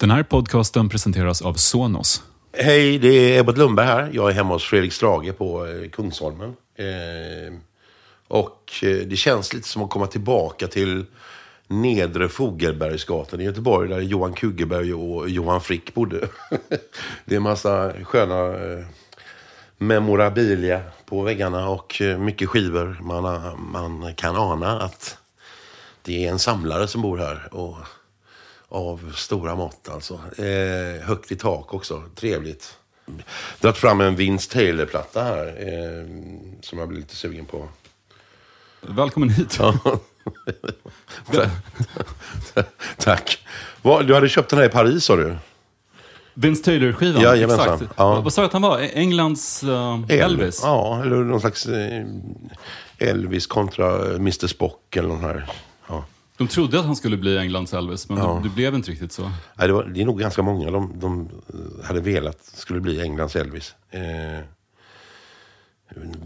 Den här podcasten presenteras av Sonos. Hej, det är Ebbot Lundberg här. Jag är hemma hos Fredrik Strage på Kungsholmen. Och det känns lite som att komma tillbaka till nedre Fogelbergsgatan i Göteborg, där Johan Kugelberg och Johan Frick bodde. Det är en massa sköna memorabilia på väggarna och mycket skivor. Man kan ana att det är en samlare som bor här och... av stora mått alltså. Högt i tak också. Trevligt. Jag har tagit fram en Vince Taylor-platta här. Som jag blir lite sugen på. Välkommen hit. Tack. Du hade köpt den här i Paris, sa du? Vince Taylor-skivan? Ja, exakt. Ja. Vad sa du att han var? Englands Elvis? Ja, eller någon slags Elvis kontra Mr. Spock eller någon här. Ja. De trodde att han skulle bli Englands Elvis, men ja, det blev inte riktigt så. Nej, det är nog ganska många de hade velat skulle bli Englands Elvis.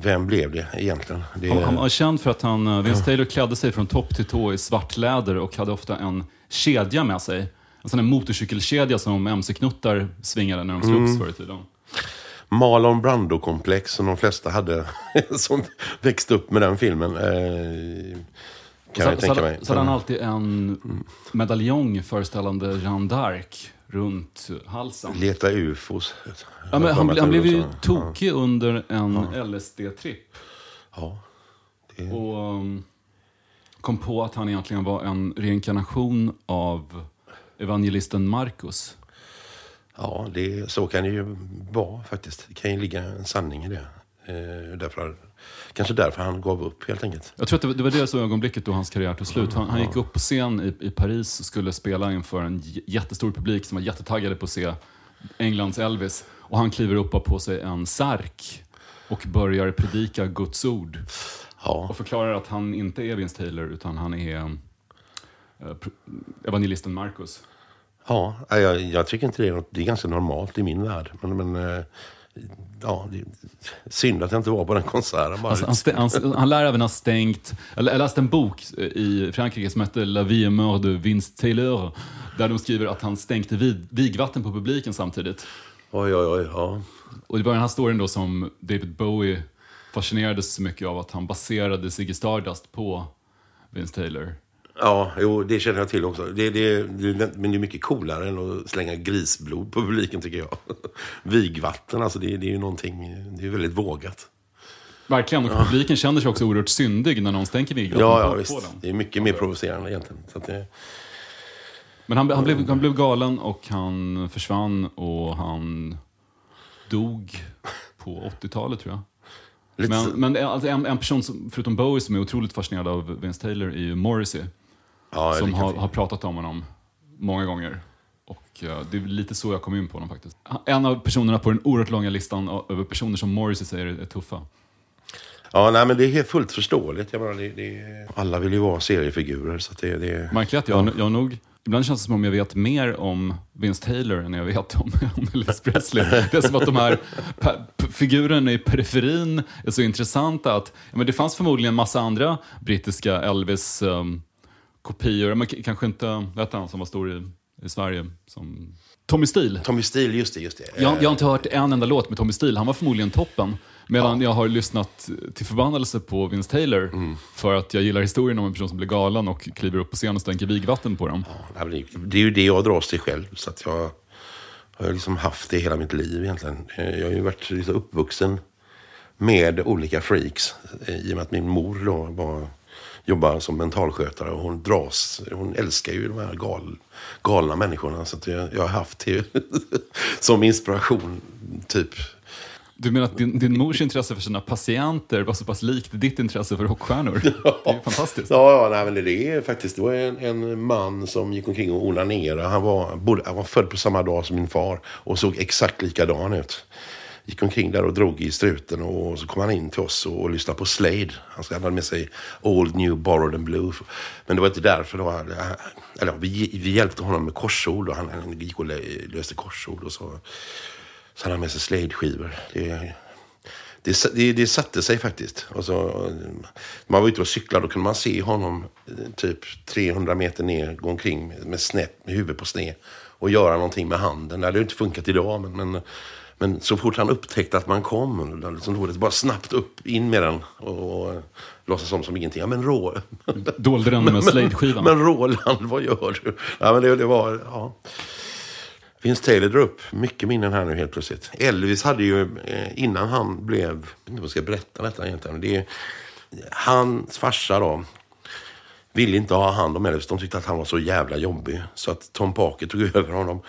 Vem blev det egentligen? Han var känd för att Vince Taylor klädde sig från topp till tå i svart läder och hade ofta en kedja med sig. Alltså en motorcykelkedja som MC-knuttar svingade när de slogs förr i tiden. Marlon Brando-komplex som de flesta hade som växte upp med den filmen. Så hade han alltid en medaljong föreställande Jeanne d'Arc runt halsen. Leta UFOs. Ja, men han blev ju tokig under en LSD-tripp. Ja. Det... Och kom på att han egentligen var en reinkarnation av evangelisten Markus. Ja, så kan det ju vara faktiskt. Det kan ju ligga en sanning i det. Kanske därför han gav upp helt enkelt. Jag tror att det var det som ögonblicket då hans karriär tog slut. Han gick upp på scen i Paris och skulle spela inför en jättestor publik som var jättetaggade på att se Englands Elvis. Och han kliver upp på sig en särk och börjar predika Guds ord. Ja. Och förklarar att han inte är Vince Taylor utan han är evangelisten Markus. Ja, jag tycker inte det är något. Det är ganska normalt i min värld. Men ja, det är synd att jag inte var på den konserten. Alltså, han lär även ha stängt. Jag läste en bok i Frankrike som heter La vie et mort de Vince Taylor, där de skriver att han stängte vigvatten på publiken samtidigt. Oj, ja. Och det var den här storyn då som David Bowie fascinerades så mycket av, att han baserade Ziggy Stardust på Vince Taylor. Ja, jo, det känner jag till också. Men det är mycket coolare än att slänga grisblod på publiken, tycker jag. Vigvatten, alltså det är ju någonting... Det är väldigt vågat. Verkligen, och publiken känner sig också oerhört syndig när någon stänker vigvatten på visst. Dem. Det är mycket mer provocerande egentligen. Så att det... Men han blev galen och han försvann och han dog på 80-talet, tror jag. Men alltså en person som, förutom Bowie, som är otroligt fascinerad av Vince Taylor är ju Morrissey, som har pratat om honom många gånger. Och det är lite så jag kom in på honom faktiskt. En av personerna på den oerhört långa listan över personer som Morrissey säger är tuffa. Ja, nej, men det är helt fullt förståeligt. Jag menar, alla vill ju vara seriefigurer. Så det... Märkligt att jag nog... Ibland känns det som om jag vet mer om Vince Taylor än jag vet om Elvis Presley. Det är som att de här figurerna i periferin är så intressanta att... Men det fanns förmodligen en massa andra brittiska Elvis-kopior. Men kanske inte... Vet han som var stor i Sverige som... Tommy Steele. Tommy Steele, just det. Jag har inte hört en enda låt med Tommy Steele. Han var förmodligen toppen. Medan jag har lyssnat till förbannelse på Vince Taylor för att jag gillar historien om en person som blir galen och kliver upp på scenen och stänker vigvatten på dem. Ja, det är ju det jag dras till själv. Så att jag har liksom haft det hela mitt liv egentligen. Jag har ju varit liksom uppvuxen med olika freaks. I och med att min mor då bara jobbar som mentalskötare och hon älskar ju de här galna människorna. Så att jag har haft det som inspiration typ. Du menar att din mors intresse för sina patienter var så pass likt ditt intresse för rockstjärnor? Ja. Det är fantastiskt. Ja, nej, men det är faktiskt. Det var en man som gick omkring och onanerade. Han var född på samma dag som min far och såg exakt likadan ut. Gick omkring där och drog i struten och så kom han in till oss och lyssnade på Slade. Han hade med sig Old, New, Borrowed and Blue. Men det var inte därför. Vi hjälpte honom med korsord och han gick och löste korsord och så... Så han hade med sig Slade-skivor. Det satte sig faktiskt. Och så, man var ute och cyklade och kunde man se honom typ 300 meter ner gå omkring med huvudet på sned och göra någonting med handen. Det hade ju inte funkat idag, men så fort han upptäckte att man kom liksom, det bara snabbt upp in med den och låtsas som ingenting. Ja, men dolde den med Slade-skivan. Men Roland, vad gör du? Ja, men det var... Ja. Vince Taylor drar upp mycket minnen här nu helt plötsligt. Elvis hade ju, innan han blev... Jag ska berätta detta egentligen. Hans farsa då ville inte ha hand om Elvis. De tyckte att han var så jävla jobbig. Så att Tom Parker tog över honom.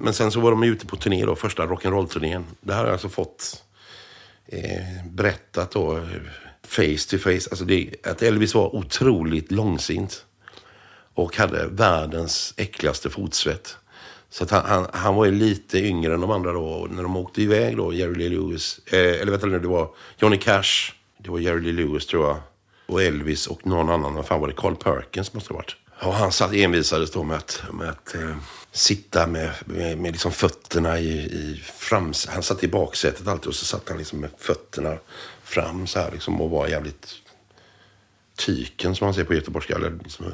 Men sen så var de ute på turné då. Första rock'n'roll-turnén. Det här har jag alltså fått berättat då. Face to face. Alltså att Elvis var otroligt långsint. Och hade världens äckligaste fotsvett. Så att han var ju lite yngre än de andra då. När de åkte iväg då, Jerry Lee Lewis. Det var Johnny Cash. Det var Jerry Lee Lewis tror jag. Och Elvis och någon annan. Fan var det Carl Perkins måste det ha varit. Och han envisades då med att sitta med liksom fötterna i fram. Han satt i baksätet alltid och så satt han liksom med fötterna fram så här liksom. Och var jävligt... tyken som man ser på göteborgska eller liksom,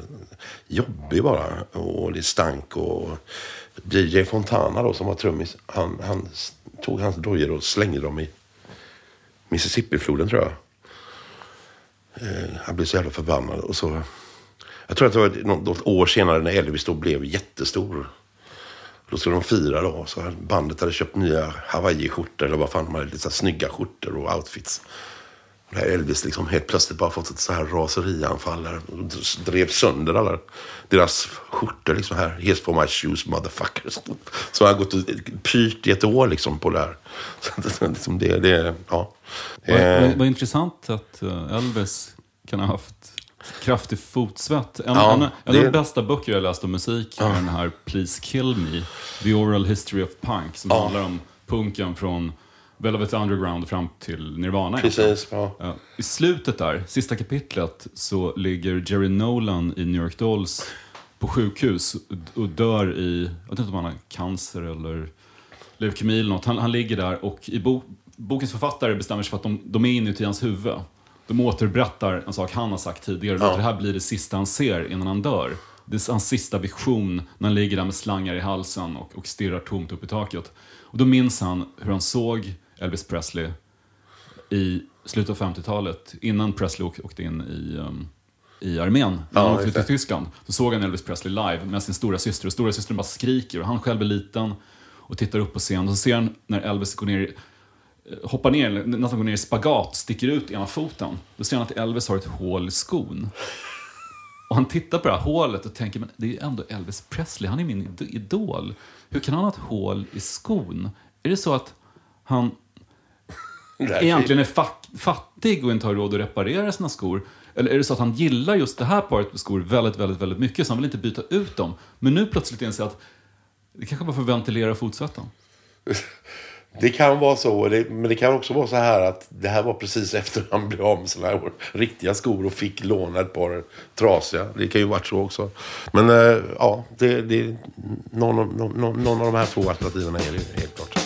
jobbig bara och det stank och DJ Fontana då som var trummis han tog hans dojor och slängde dem i Mississippifloden tror jag. Han blev så jävla förbannad och så jag tror att det var något år senare när Elvis då blev jättestor. Då skulle de fira då så bandet hade köpt nya Hawaii-skjortor eller vad fan de hade lite så här, snygga skjortor och outfits. Där Elvis liksom helt plötsligt bara fått ett så här raserianfall där och drev sönder alla deras skjortor liksom här. Here's for my shoes, motherfuckers. Så han har gått och pyrt i ett år liksom på det här. Så liksom det ja. Vad intressant att Elvis kan ha haft kraftig fotsvett. En av de bästa böcker jag läst om musik är den här Please Kill Me, The Oral History of Punk, som handlar om punken från Velvet Underground fram till Nirvana. Precis, ja. I slutet där, sista kapitlet, så ligger Jerry Nolan i New York Dolls på sjukhus och dör i, jag vet inte om han har cancer eller leukemi eller något. Han ligger där och i bokens författare bestämmer sig för att de är inuti hans huvud. De återberättar en sak han har sagt tidigare. Ja. Det här blir det sista han ser innan han dör. Det är hans sista vision när han ligger där med slangar i halsen och stirrar tomt upp i taket. Och då minns han hur han såg Elvis Presley i slutet av 50-talet innan Presley åkte in i armén till Tyskland. Så såg han Elvis Presley live med sin stora syster och stora systern bara skriker och han själv är liten och tittar upp på scenen och så ser han när Elvis hoppar ner i spagat, sticker ut ena foten. Då ser han att Elvis har ett hål i skon. Och han tittar på det här hålet och tänker, men det är ju ändå Elvis Presley, han är min idol. Hur kan han ha ett hål i skon? Är det så att han egentligen är fattig och inte har råd att reparera sina skor? Eller är det så att han gillar just det här paret med skor väldigt, väldigt, väldigt mycket så han vill inte byta ut dem? Men nu plötsligt inser att Det kanske bara för att ventilera fotsvettan. Det kan vara så, men det kan också vara så här att det här var precis efter han blev av med såna här riktiga skor och fick låna ett par trasiga. Det kan ju vara så också. Men ja, det är någon av de här två alternativen är det helt klart.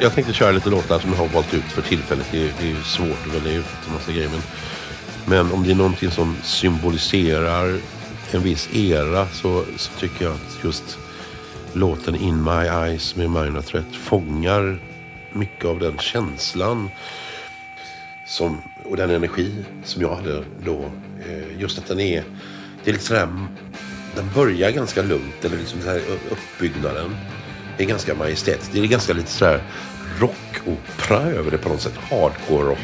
Jag tänkte köra lite låtar som jag har valt ut för tillfället. Det är ju svårt att välja ut en massa grejer. Men om det är någonting som symboliserar en viss era så tycker jag att just låten In My Eyes med Minor Threat fångar mycket av den känslan och den energi som jag hade då. Just att den är lite sådär, den börjar ganska lugnt, eller liksom så här uppbyggnaden. Det är ganska majestätiskt. Det är ganska lite så här rockopera över det på något sätt. Hardcore rock.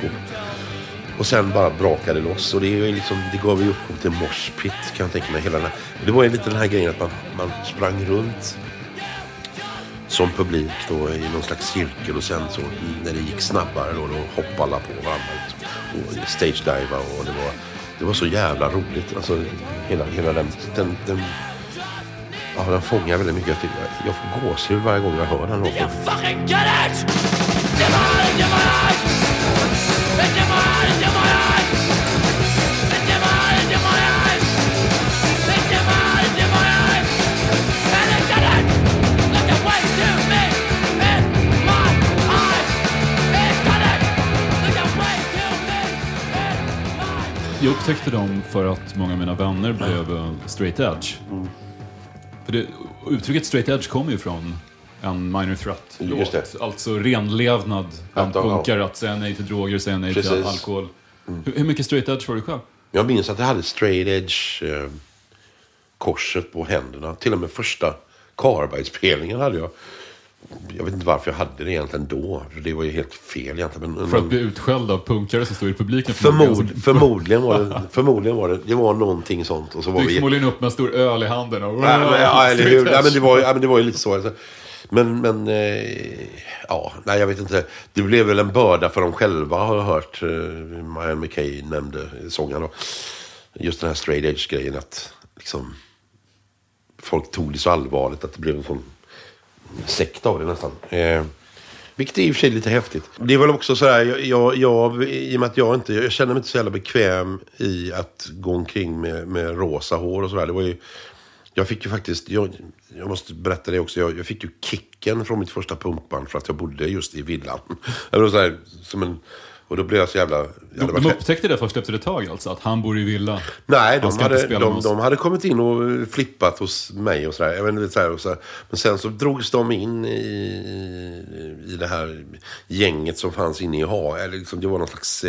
Och sen bara brakade loss. Och det är liksom, det gav ju upphov till moshpit, kan jag tänka mig. Hela det var ju lite den här grejen att man sprang runt som publik då i någon slags cirkel. Och sen så när det gick snabbare då hoppade alla på varandra. Liksom. Och stage-diva. Och det var så jävla roligt. Alltså hela den ja, den fångar väldigt mycket. Jag får gåshud varje gång jag hör den låten. Jag upptäckte dem för att många av mina vänner blev straight edge. Mm. För det, uttrycket straight edge kommer ju från en Minor Threat-låt. Alltså renlevnad bland punkar. Att säga nej till droger, säga nej precis. Till alkohol. Mm. Hur mycket straight edge var du själv? Jag minns att jag hade straight edge-korset på händerna. Till och med första Carbide-spelningen hade jag. Jag vet inte varför jag hade det egentligen då. Det var ju helt fel egentligen. Men, för att bli utskälld av punkare som stod i publiken. Förmodligen var det. Det var någonting sånt. Och så var du förmodligen upp med en stor öl i handen. Och, det var ju lite så. Alltså. Men jag vet inte. Det blev väl en börda för dem själva, har jag hört. Marianne McKay nämnde sången då. Just den här straight edge-grejen. Att liksom, folk tog det så allvarligt att det blev en sån sekt av det nästan. Vilket är i och för sig lite häftigt. Det är väl också så här, i och med att jag känner mig inte så jävla bekväm i att gå omkring med rosa hår och sådär. Det var ju, jag fick ju faktiskt, jag måste berätta det också, jag fick ju kicken från mitt första pumpband för att jag bodde just i villan. Eller så här, som en, och då blev jag så jävla... De upptäckte det först efter ett tag alltså, att han bor i villa. Nej, de hade kommit in och flippat hos mig och sådär. Jag vet inte, så här och så här. Men sen så drogs de in i det här gänget som fanns inne i eller liksom, det var någon slags...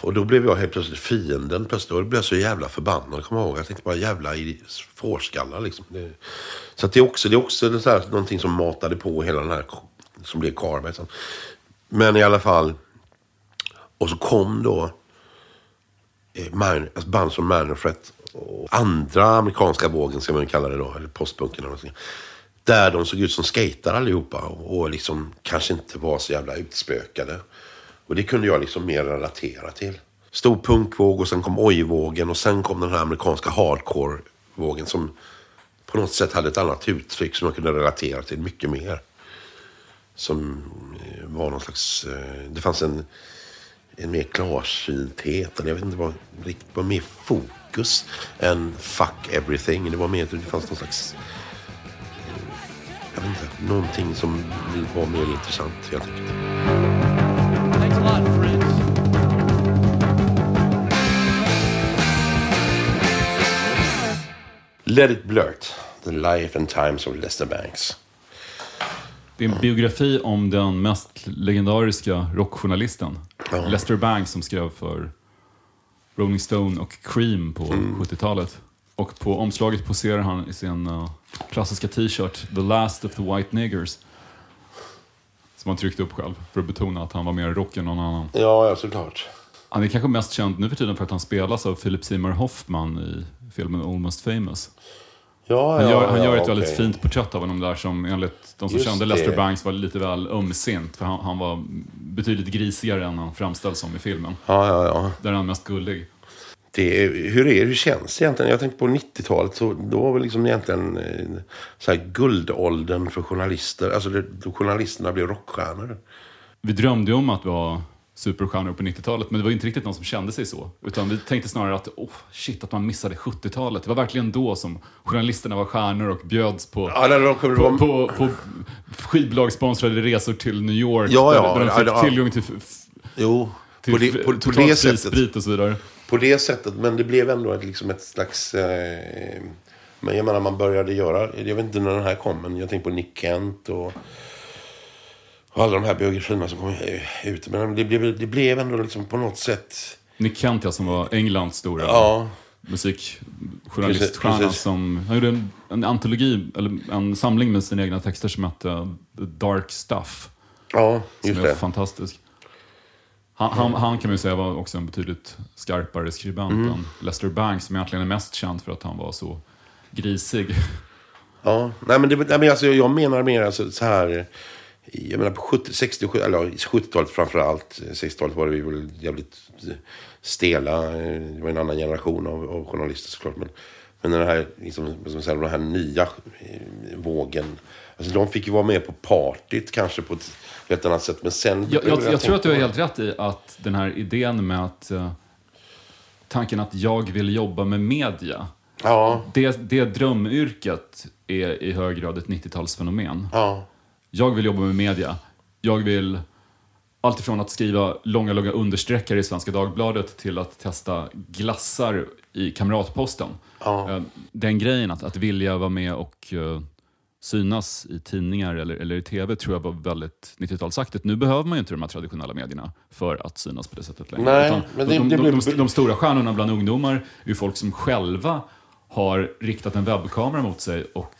och då blev jag helt plötsligt fienden. Plötsligt då blev jag så jävla förbannad, kommer jag ihåg. Jag tänkte bara jävla i fårskallar liksom. Så att det är också så här, någonting som matade på hela den här... Som blev Karma. Men i alla fall... Och så kom då band som Minor Threat och andra amerikanska vågen, ska man kalla det då, eller postpunken eller någonting. Där de såg ut som skater allihopa och liksom kanske inte var så jävla utspökade. Och det kunde jag liksom mer relatera till. Stor punkvåg och sen kom ojvågen och sen kom den här amerikanska hardcore-vågen som på något sätt hade ett annat uttryck som jag kunde relatera till mycket mer. Som var någon slags... Det fanns en mer klarsynthet. Jag vet inte, det var mer fokus än fuck everything. Det fanns någon slags... Jag vet inte, någonting som var mer intressant, jag tyckte. Thanks a lot, friends. Let It Blurt, The Life and Times of Lester Bangs. Det är en biografi om den mest legendariska rockjournalisten. Ja. Lester Bangs, som skrev för Rolling Stone och Cream på 70-talet. Och på omslaget poserar han i sin klassiska t-shirt The Last of the White Niggers. Som han tryckte upp själv för att betona att han var mer rock än någon annan. Ja, såklart. Han är kanske mest känd nu för tiden för att han spelas av Philip Seymour Hoffman i filmen Almost Famous. Han gör ett väldigt fint porträtt av honom där, som enligt de som kände Lester Bangs var lite väl ömsint, för han var betydligt grisigare än han framställs som i filmen. Där är han mest gullig. Hur känns det egentligen? Jag tänkte på 90-talet, så då var väl liksom egentligen så här guldåldern för journalister. Alltså då journalisterna blev rockstjärnor. Vi drömde om att vara superstjärnor på 90-talet, men det var inte riktigt någon som kände sig så. Utan vi tänkte snarare att att man missade 70-talet. Det var verkligen då som journalisterna var stjärnor och bjöds på på skivbolagssponsrade resor till New York, där de fick tillgång till på det sättet, sprit och så vidare. På det sättet, men det blev ändå ett slags... men jag menar, man började göra... Jag vet inte när den här kom, men jag tänkte på Nick Kent och alla de här biografierna som kom ut. Men det blev ändå på något sätt... Nick Kent, som var Englands stora musikjournaliststjärna. Han gjorde en antologi, eller en samling med sina egna texter som hette Dark Stuff. Ja, just som det. Som är fantastisk. Han kan man ju säga var också en betydligt skarpare skribent än Lester Bangs, som egentligen är mest känd för att han var så grisig. Ja, jag menar mer så här, jag menar på 70-talet framförallt, 60-talet var det väl jävligt stela, det var en annan generation av journalister såklart, men den här, den här nya vågen. Alltså de fick ju vara med på partyt kanske på ett annat sätt, men sen... Jag tror att du är helt rätt i att den här idén med att... tanken att jag vill jobba med media. Ja. Det drömyrket är i hög grad ett 90-talsfenomen. Ja. Jag vill jobba med media. Jag vill... alltifrån att skriva långa understräckare i Svenska Dagbladet till att testa glassar i Kamratposten. Ja. Den grejen att vilja vara med och... synas i tidningar eller i tv tror jag var väldigt 90-talsaktigt. Nu behöver man ju inte de här traditionella medierna för att synas på det sättet längre. Nej, utan men de stora stjärnorna bland ungdomar är ju folk som själva har riktat en webbkamera mot sig och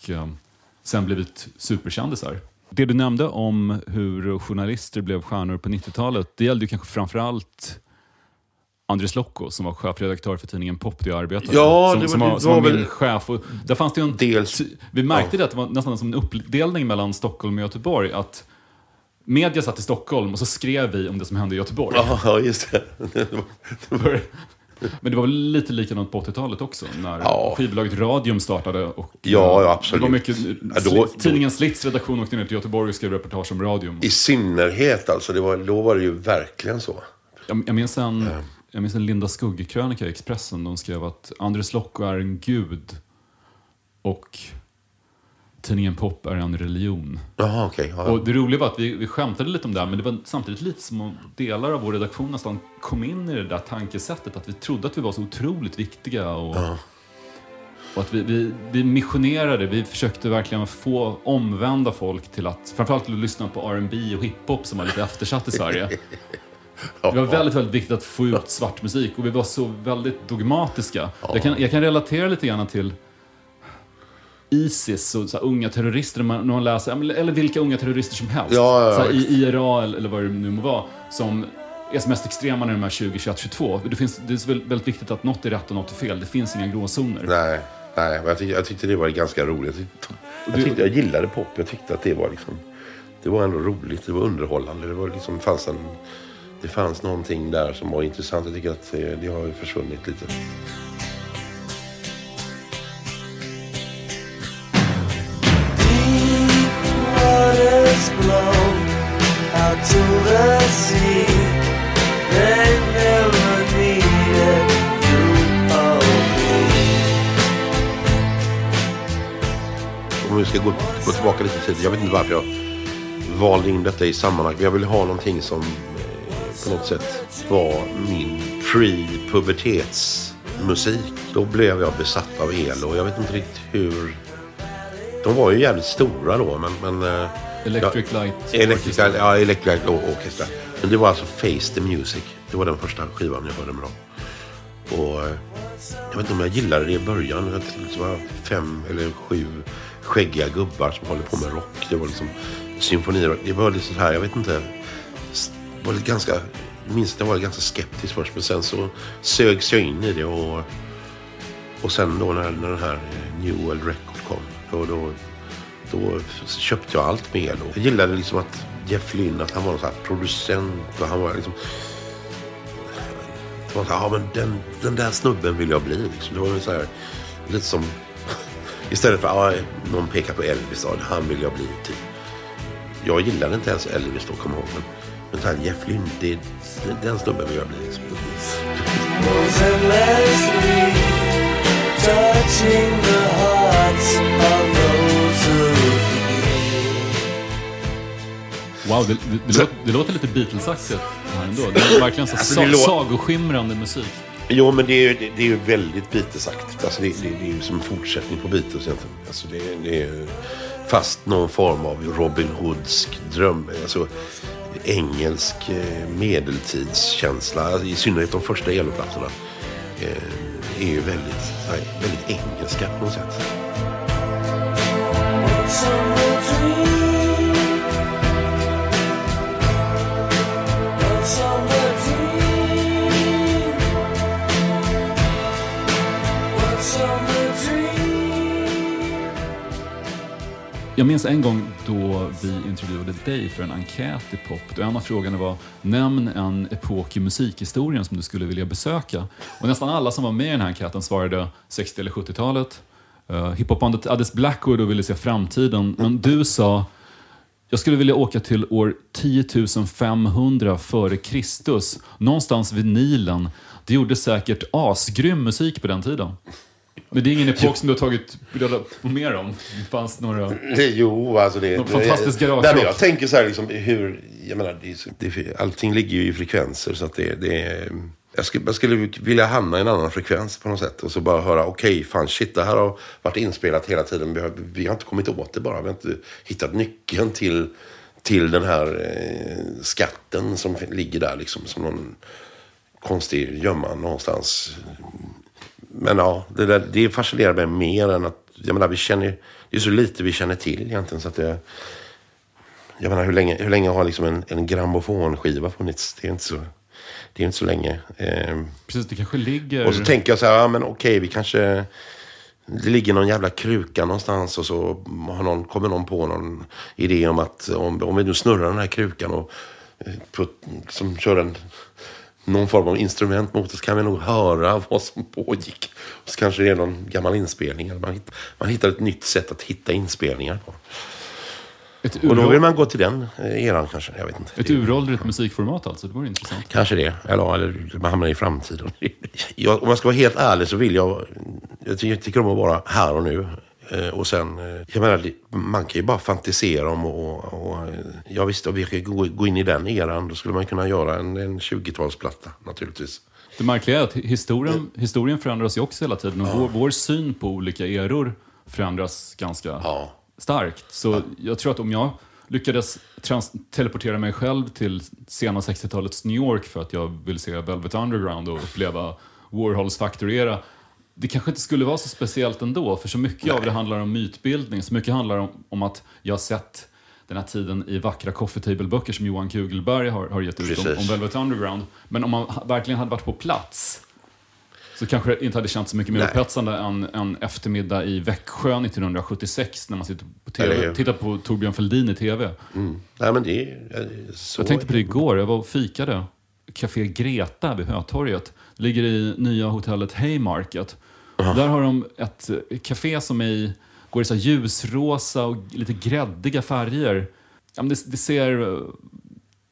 sen blivit superkändisar. Det du nämnde om hur journalister blev stjärnor på 90-talet, det gällde ju kanske framförallt Andres Lokko, som var chefredaktör för tidningen Pop, det jag arbetade. Ja, som var min chef. Och där fanns det ju en dels. Vi märkte det att det var nästan som en uppdelning mellan Stockholm och Göteborg. Att media satt i Stockholm och så skrev vi om det som hände i Göteborg. Ja, just det. Men det var väl lite likadant på 80-talet också, när skivbolaget Radium startade. Och ja, absolut. Det var mycket, tidningen Slits redaktion åkte ner till Göteborg och skrev reportage om Radium. I synnerhet alltså, då var det ju verkligen så. Jag minns en Linda Skugge-krönika i Expressen. De skrev att Andres Lokko är en gud och tidningen Pop är en religion. Jaha, okej. Ja. Och det roliga var att vi skämtade lite om det här, men det var samtidigt lite som delar av vår redaktion nästan kom in i det där tankesättet att vi trodde att vi var så otroligt viktiga och att vi missionerade. Vi försökte verkligen få omvända folk till att framförallt lyssna på R&B och hiphop som var lite eftersatt i Sverige. Det var väldigt, väldigt viktigt att få ut svart musik. Och vi var så väldigt dogmatiska. Jag kan relatera lite grann till ISIS och så här unga terrorister när man läser, eller vilka unga terrorister som helst, så här, i IRA eller vad det nu må vara, som är som mest extrema när de är 20, 21, 22. Det är väldigt viktigt att något är rätt och något är fel. Det finns inga gråzoner. Nej, jag tyckte det var ganska roligt. Jag gillade pop. Jag tyckte att det var det var ändå roligt, det var underhållande. Det var fanns en... Det fanns någonting där som var intressant. Jag tycker att det har försvunnit lite. Om vi ska gå tillbaka lite tid. Jag vet inte varför jag valde in detta i sammanhang. Men jag vill ha någonting som... på något sätt var min pre-pubertetsmusik. Då blev jag besatt av el och jag vet inte riktigt hur... De var ju jävligt stora då, men Electric Light Orchestra. Men det var alltså Face the Music. Det var den första skivan jag hörde med dem. Och jag vet inte om jag gillade det i början. Det var 5 eller 7 skäggiga gubbar som håller på med rock. Det var symfonier. Det var så här, jag vet inte... Jag var ganska skeptisk först, men sen så sögs jag in i det och sen då när den här Newell Record och då köpte jag allt mer. Och jag gillade liksom att Jeff Lynne, att han var en sån här producent och han var liksom det var så här, ja men den där snubben vill jag bli liksom. Det var ju så här lite som istället för någon pekar på Elvis och han vill jag bli typ. Jag gillade inte ens Elvis då, kom ihåg, men här Jeff Lynne, den snubben vill jag bli liksom. Touching the hearts of those who... Wow, det låter lite Beatles-aktigt ändå. Det är verkligen så sagoskimrande musik. Jo, men det är ju väldigt Beatles-aktigt. Alltså det är ju som en fortsättning på Beatles egentligen. Alltså det är fast någon form av Robin Hoodsk dröm. Alltså engelsk medeltidskänsla. I synnerhet de första eloplattorna. Är ju väldigt engelska på något sätt. Jag minns en gång då vi intervjuade dig för en enkät i Pop. Och en av frågorna var, nämn en epok i musikhistorien som du skulle vilja besöka. Och nästan alla som var med i den här enkäten svarade 60- eller 70-talet. Hiphopbandet Addis Blackwood och ville se framtiden. Men du sa, jag skulle vilja åka till år 10 500 före Kristus. Någonstans vid Nilen. Det gjorde säkert asgrym musik på den tiden. Men det är ingen epok som du har tagit reda på mer om. Det fanns några... Jo, alltså det... Fantastiska raka. Jag tänker så här liksom hur... Jag menar, allting ligger ju i frekvenser så att jag skulle vilja hamna i en annan frekvens på något sätt. Och så bara höra, okej, fan shit, det här har varit inspelat hela tiden. Vi har inte kommit åt det bara. Vi har inte hittat nyckeln till den här skatten som ligger där liksom. Som någon konstig gömma någonstans... Men ja, det fascinerar mig mer än att... Jag menar, det är så lite vi känner till egentligen. Så att jag menar, hur länge har liksom en grammofonskiva funnits? Det är inte så länge. Precis, det kanske ligger... Och så tänker jag så här, ja men okej, vi kanske... Det ligger någon jävla kruka någonstans och så har kommer någon på någon idé om att... Om vi nu snurrar den här krukan och som kör en... någon form av instrument mot oss, kan vi nog höra vad som pågick. Och så kanske det är någon gammal inspelning. Man hittar ett nytt sätt att hitta inspelningar på. Och då vill man gå till den eran kanske, jag vet inte. Ett uråldrigt musikformat alltså, det var intressant. Kanske det, eller man hamnar i framtiden. Om man ska vara helt ärlig så vill jag tycker om att vara här och nu. Och sen, jag menar, man kan ju bara fantisera om och jag visste att vi skulle gå in i den eran, då skulle man kunna göra en 20-talsplatta naturligtvis. Det märkliga är att historien förändras ju också hela tiden och ja. vår syn på olika eror förändras ganska starkt. Så jag tror att om jag lyckades teleportera mig själv till sena 60-talets New York för att jag vill se Velvet Underground och uppleva Warhols Factory-era, det kanske inte skulle vara så speciellt ändå. För så mycket av det handlar om mytbildning. Så mycket handlar om att jag har sett den här tiden i vackra coffee table-böcker som Johan Kugelberg har gett ut om Velvet Underground. Men om man verkligen hade varit på plats så kanske det inte hade känts så mycket mer upphetsande än en eftermiddag i Växjö 1976 när man sitter på TV, tittar på Torbjörn Fälldin i TV. Mm. Nej, men det är så... Jag tänkte på det igår. Jag var och fikade. Café Greta vid Hötorget. Ligger i nya hotellet Haymarket. Uh-huh. Där har de ett café som går i så ljusrosa och lite gräddiga färger. Ja, men det ser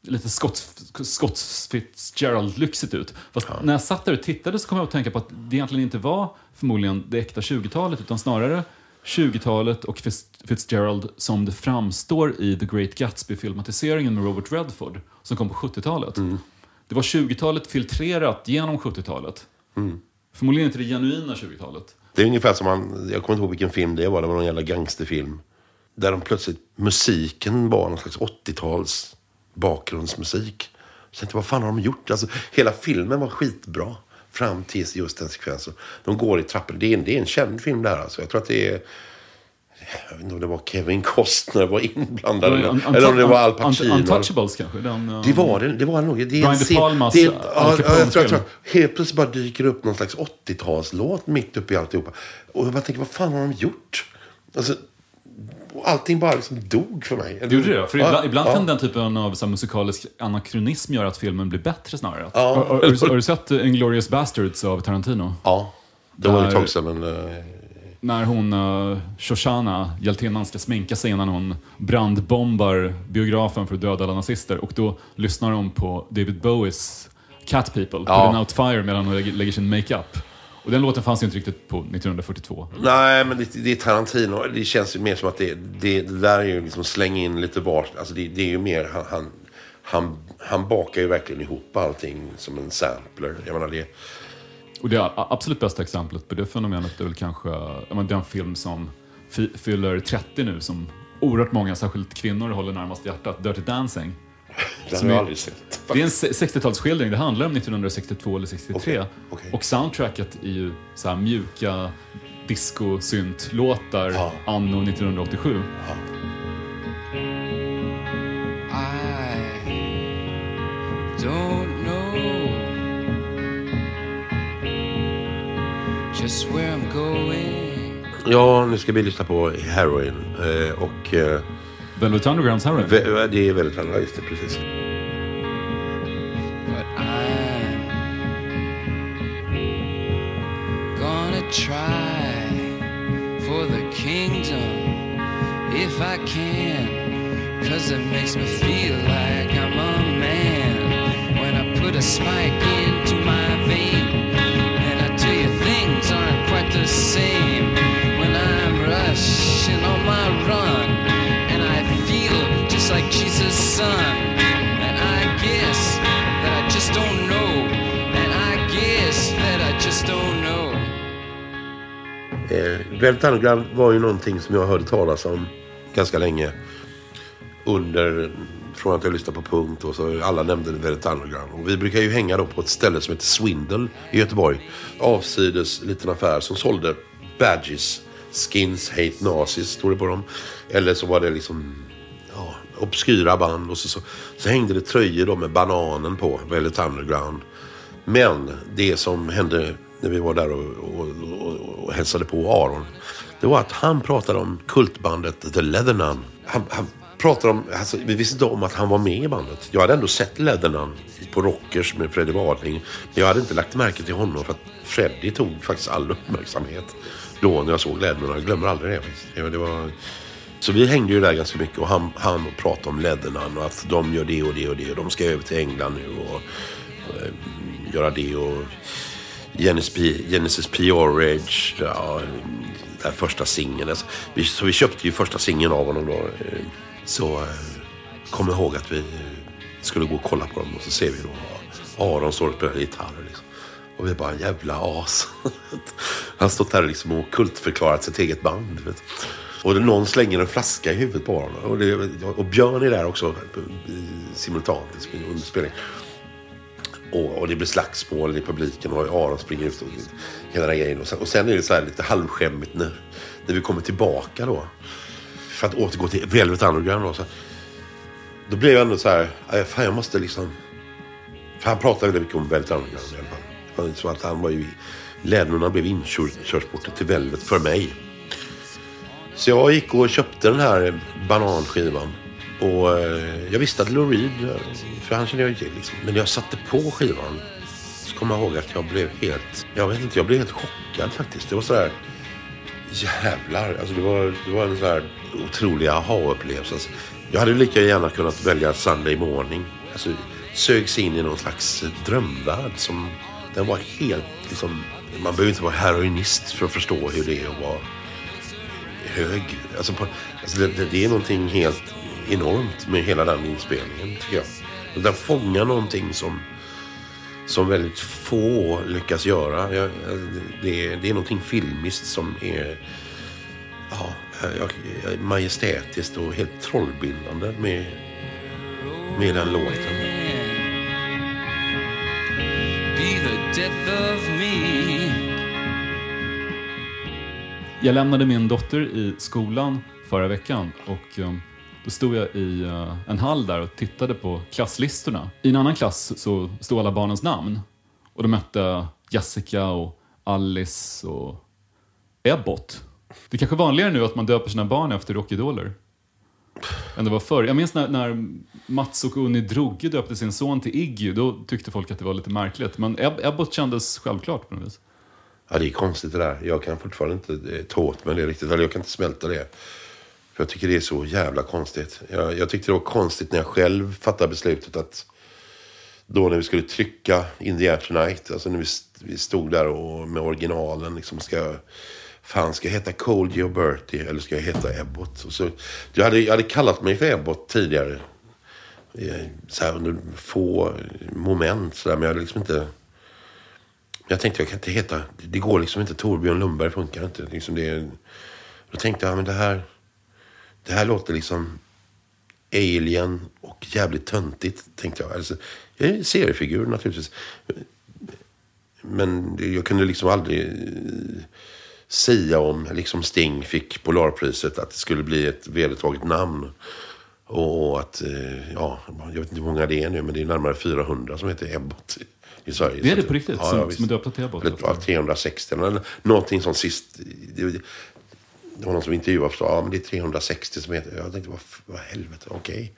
lite Scott Fitzgerald-lyxigt ut. Fast när jag satt där och tittade så kom jag att tänka på att det egentligen inte var förmodligen det äkta 20-talet utan snarare 20-talet och Fitzgerald som det framstår i The Great Gatsby-filmatiseringen med Robert Redford som kom på 70-talet. Mm. Det var 20-talet filtrerat genom 70-talet. Mm. Förmodligen inte det genuina 20-talet. Det är ungefär som jag kommer inte ihåg vilken film det var. Det var någon jävla gangsterfilm. Där de plötsligt, musiken var någon slags 80-tals bakgrundsmusik. Så jag tänkte, vad fan har de gjort? Alltså, hela filmen var skitbra. Fram till just den sekvensen. De går i trappor. Det är en känd film där alltså. Jag tror att det är... Jag vet inte om det var Kevin Costner var inblandad eller om det var Al Pacino. Untouchables kanske. Det var nog. Brian De Palmas. Jag tror. Helt plötsligt bara dyker upp någon slags 80-talslåt mitt uppe i alltihopa. Och jag bara tänker, vad fan har de gjort? Alltså, allting bara liksom dog för mig. Eller? Gjorde det? För ibland kan den typen av så här, musikalisk anakronism göra att filmen blir bättre snarare. Ja. Har du sett Inglourious Basterds av Tarantino? Ja, det var ett tag sedan, men... När hon, Shoshana, hjältinnan, ska sminka sig innan hon brandbombar biografen för att döda alla nazister. Och då lyssnar de på David Bowies Cat People, Put Out Fire, medan hon lägger sin makeup. Och den låten fanns ju inte riktigt på 1942. Nej, men det är Tarantino. Det känns ju mer som att det där är ju liksom släng in lite bort. Alltså det är ju mer, han bakar ju verkligen ihop allting som en sampler. Jag menar det... Och det absolut bästa exemplet på det fenomenet är väl kanske den film som fyller 30 nu, som oerhört många, särskilt kvinnor, håller närmast hjärtat, Dirty Dancing. Den har jag aldrig sett. Det är en 60-talsskildring, det handlar om 1962 eller 63. Okay. Och soundtracket är ju så här mjuka disco-synt-låtar anno 1987. Ja. I don't know just where I'm going. Ja, nu ska vi lyssna på Heroin och Velvet Undergrounds Heroin. Det är Velvet Underground, just det, precis. But I'm gonna try for the kingdom if I can, 'cause it makes me feel like I'm a man when I put a spike into my vein. The same when I'm rushing on my run, and I feel just like Jesus' son, and I guess that I just don't know, and I guess that I just don't know. Velvet Underground var ju någonting som jag hörde talas om ganska länge från att jag lyssnade på Punkt, och så alla nämnde Velvet Underground. Och vi brukar ju hänga då på ett ställe som heter Swindle i Göteborg. Avsides liten affär som sålde badges, skins, hate nazis, stod det på dem. Eller så var det liksom obskyra band, och så hängde det tröjor då med bananen på, Velvet Underground. Men det som hände när vi var där och hälsade på Aron, det var att han pratade om kultbandet The Leather Nun. Han pratar om, alltså, vi visste inte om att han var med i bandet. Jag hade ändå sett Leatherman på Rockers med Freddy Wadling, men jag hade inte lagt märke till honom, för att Freddy tog faktiskt all uppmärksamhet då när jag såg Leatherman. Jag glömmer aldrig det var... Så vi hängde ju där ganska mycket, och han pratade om Leatherman, och att de gör det och det och det, och de ska över till England nu och göra det, och Genesis P.O.R.H. Den första singeln, alltså. Så vi köpte ju första singeln av honom då. Så kom ihåg att vi skulle gå och kolla på dem, och så ser vi då Aron står och spelar gitarr liksom. Och vi bara, jävla as. Han stod där liksom och kultförklarat sitt eget band, vet. Och någon slänger en flaska i huvudet på Aron, och Björn är där också simultant under spelning. Och det blir slagsmål i publiken, och Aron springer ut och hela den grejen. Och sen är det så här lite halvskämmigt när vi kommer tillbaka då, för att återgå till Velvet Underground då, då blev jag ändå så här, fan, jag måste liksom, för han pratade väldigt mycket om Velvet Underground i alla fall. Det var så att han var ju, Lednorna blev inkörsporten till Velvet för mig. Så jag gick och köpte den här bananskivan, och jag visste att Lou Reed, för han kände jag inte liksom. Men jag satte på skivan, så kommer jag ihåg att jag blev helt, jag blev helt chockad faktiskt. Det var så här, jävlar, alltså det var en så här otrolig aha-upplevelse. Alltså, jag hade lika gärna kunnat välja Sunday Morning. Alltså sögs in i någon slags drömvärld som den var helt liksom, man behöver inte vara heroinist för att förstå hur det är att vara hög. Alltså, det är någonting helt enormt med hela den inspelningen, tycker jag. Och den fångar någonting som väldigt få lyckas göra. Det är någonting filmiskt som är majestätiskt och helt trollbildande med den låten. Jag lämnade min dotter i skolan förra veckan, och då stod jag i en hall där och tittade på klasslistorna. I en annan klass så stod alla barnens namn. Och de hette Jessica och Alice och Ebbot. Det är kanske vanligare nu att man döper sina barn efter rockidoler än det var förr. Jag minns när Mats och Unni Drogge döpte sin son till Iggy. Då tyckte folk att det var lite märkligt. Men Ebbot kändes självklart på något vis. Ja, det är konstigt det där. Jag kan fortfarande inte ta åt mig det riktigt. Eller jag kan inte smälta det. För jag tycker det är så jävla konstigt. Jag tyckte det var konstigt när jag själv fattade beslutet att då när vi skulle trycka In the Air Tonight, alltså när vi stod där och med originalen liksom ska jag heta Cold Gilberti eller ska jag heta Ebbot? Och så jag hade kallat mig för Ebbot tidigare så här under få moment så där, men jag hade liksom inte, jag tänkte jag kan inte heta, det går liksom inte, Torbjörn Lundberg funkar inte liksom, det, då tänkte jag men det här låter liksom alien och jävligt töntigt, tänkte jag. Alltså, jag är en seriefigur naturligtvis. Men jag kunde liksom aldrig säga om liksom Sting fick Polarpriset att det skulle bli ett vedertaget namn. Och att, ja, jag vet inte hur många det är nu, men det är närmare 400 som heter Ebbot i Sverige. Det är det på riktigt, ja, som är döpt till Ebbot? Eller 360, eller någonting som sist... Det var någon som intervjuade förstås. Ja, men det är 360 som heter... Jag tänkte, vad helvete, okej.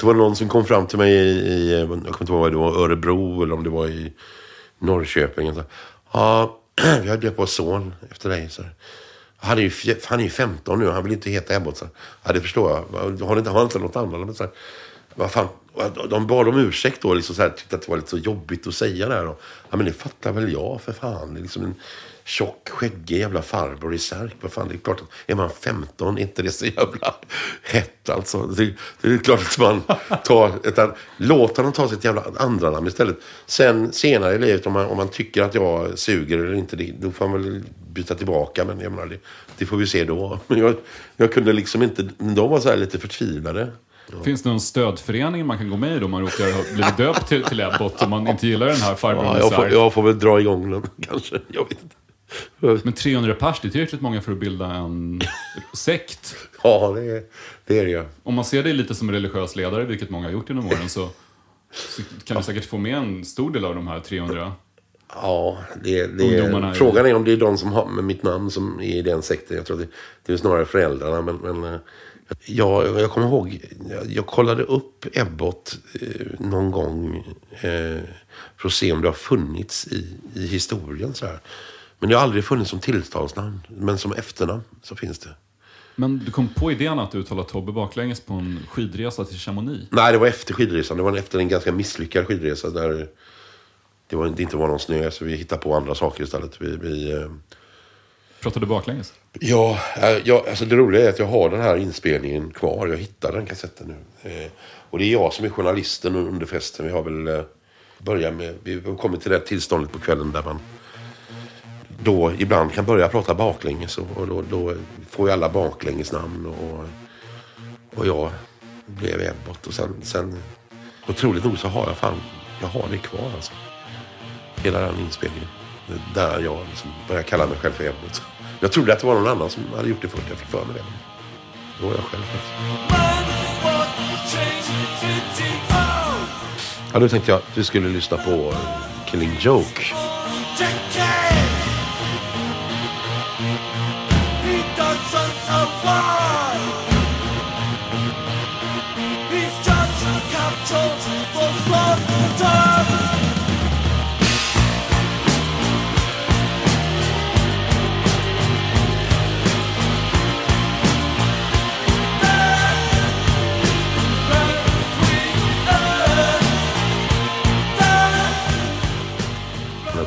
Det var någon som kom fram till mig i... Jag kommer inte ihåg vad det var, Örebro eller om det var i Norrköping. Så, ja, vi hade döpt vår son efter dig. Så. Han är ju 15 nu, han vill inte heta Ebbot. Så. Ja, det förstår jag. Har inte något annat. Men så, vad fan, de bad om ursäkt då. Liksom, så här, tyckte att det var lite så jobbigt att säga det här. Då. Ja, men det fattar väl jag, för fan. Det är liksom en... tjock, skäggig jävla farbror i särk. Vad fan, det är klart att är man 15 inte det så jävla hett alltså. Det är klart att man låter dem ta sitt jävla andra namn istället. Sen senare i livet om man tycker att jag suger eller inte, då får man väl byta tillbaka, men jag menar, det får vi se då. Men jag kunde liksom inte, de var så här lite förtvivlade. Ja. Finns det någon stödförening man kan gå med i då man råkar bli döpt till Ebbot om man inte gillar den här farbrorn i särk? Jag får väl dra igång den kanske, jag vet inte. Men 300 pers, det är tillräckligt många för att bilda en sekt. Ja, det är det ju. Om man ser det lite som religiös ledare, vilket många har gjort genom åren, så kan du säkert få med en stor del av de här 300. Ja, frågan är om det är de som har med mitt namn som är i den sekten. Jag tror att det är snarare föräldrarna, men jag kommer ihåg, jag kollade upp Ebbot någon gång för att se om det har funnits i historien så här. Men det har aldrig funnits som tilltalsnamn. Men som efternamn så finns det. Men du kom på idén att uttala Tobbe baklänges på en skidresa till Chamonix? Nej, det var efter skidresan. Det var efter en ganska misslyckad skidresa. Där det inte var någon snö. Så vi hittade på andra saker istället. Vi pratade baklänges? Ja, alltså det roliga är att jag har den här inspelningen kvar. Jag hittade den kassetten nu. Och det är jag som är journalisten under festen. Vi har väl börjat med... Vi har kommit till det tillståndet på kvällen där man... då ibland kan börja prata baklänges och då får ju alla baklänges namn och jag blev Ebbot och sen otroligt nog så har jag har det kvar alltså. Hela den inspelningen där jag liksom började kalla mig själv för Ebbot. Jag trodde att det var någon annan som hade gjort det först, jag fick för mig det. Då var jag själv faktiskt. Ja, då tänkte jag att vi skulle lyssna på Killing Joke. Jag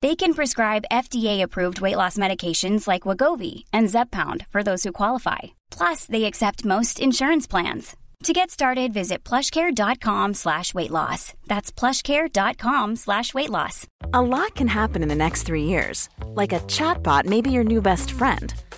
They can prescribe FDA-approved weight loss medications like Wegovy and Zepbound for those who qualify. Plus, they accept most insurance plans. To get started, visit plushcare.com/weightloss. That's plushcare.com/weightloss. A lot can happen in the next 3 years. Like a chatbot may be your new best friend.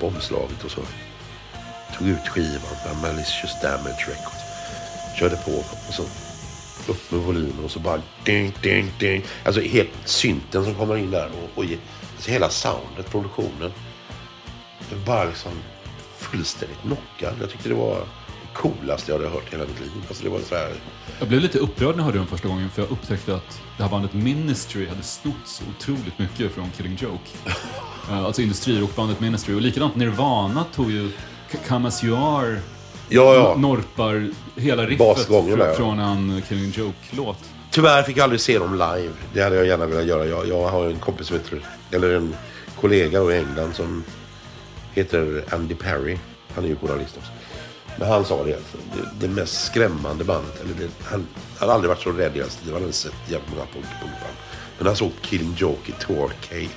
Omslaget och så tog ut skivan Malicious Damage Records, körde på och så upp med volymen och så bara ding, ding, ding, alltså helt synten som kommer in där och alltså hela soundet, produktionen, det var bara liksom fullständigt knockad. Jag tyckte det var coolaste jag hade hört hela mitt liv. Alltså det var så här... Jag blev lite upprörd när jag hörde den första gången, för jag upptäckte att det här bandet Ministry hade snott otroligt mycket från Killing Joke. Alltså industrirockbandet Ministry. Och likadant Nirvana tog ju Kamasuar, norpar hela riffet från en Killing Joke-låt. Tyvärr fick jag aldrig se dem live. Det hade jag gärna velat göra. Jag har en kompis som heter, eller en kollega i England som heter Andy Perry. Han är ju journalist också. Men han sa det mest skrämmande bandet, eller han hade aldrig varit så rädd i hans liv, han hade sett jävla många punkband. Men han såg Killing Joke i Torquay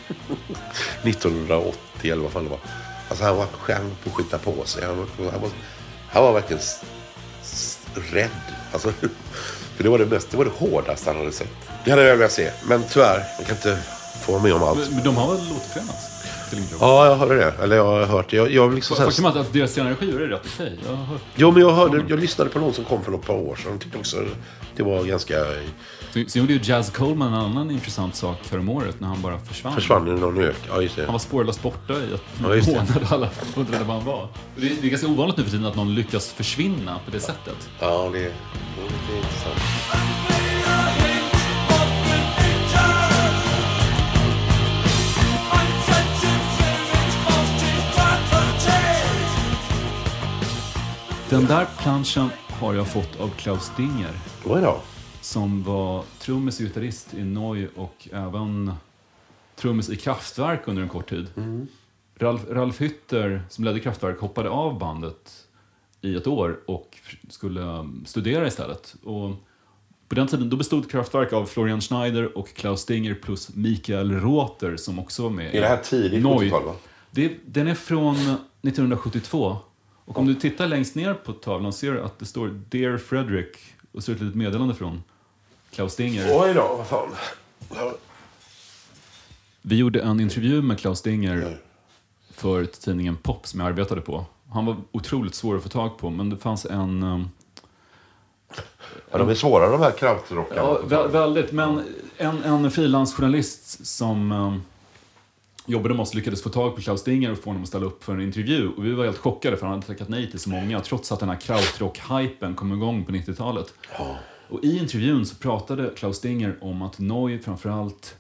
1980 eller vad fan det var. Alltså han var skärm på att skita på sig, han var verkligen rädd. Alltså, för det var det hårdaste han hade sett. Det hade jag velat se, men tyvärr, man kan inte få med om allt. Men de har väl låtfränats? Ja, jag hörde det. Eller jag har hört det. Jag liksom faktum att deras senare skivor är rätt okej. Jo, men jag lyssnade på någon som kom för några par år sedan. Jag tyckte också det var ganska... Så gjorde ju Jazz Coleman en annan intressant sak för året när han bara försvann. Försvann i någon ök, ja just det. Han var spårlöst borta i att månad alla undrade var han var. Det är ganska ovanligt nu för tiden att någon lyckas försvinna på det sättet. Ja, det är lite intressant. Den där planschen har jag fått av Klaus Dinger. Vad är det? Som var trummis och gitarrist i Noi och även trummis i Kraftwerk under en kort tid. Mm. Ralf Hütter som ledde Kraftwerk hoppade av bandet i ett år och skulle studera istället. Och på den tiden då bestod Kraftwerk av Florian Schneider och Klaus Dinger plus Mikael Rother som också var med i det här tidigt Noi. Den är från 1972. Och om du tittar längst ner på tavlan ser du att det står Dear Fredrik och så är ett litet meddelande från Klaus Dinger. Oj då, vad fan. Vi gjorde en intervju med Klaus Dinger för tidningen Pop som jag arbetade på. Han var otroligt svår att få tag på, men det fanns en... Ja, de är svåra de här krautrockarna. Ja, väldigt. Men en frilansjournalist som... jobbade måste lyckades få tag på Klaus Dinger och få honom att ställa upp för en intervju. Och vi var helt chockade för han hade tackat nej till så många trots att den här krautrock-hypen kom igång på 90-talet. Ja. Och i intervjun så pratade Klaus Dinger om att Noi framförallt...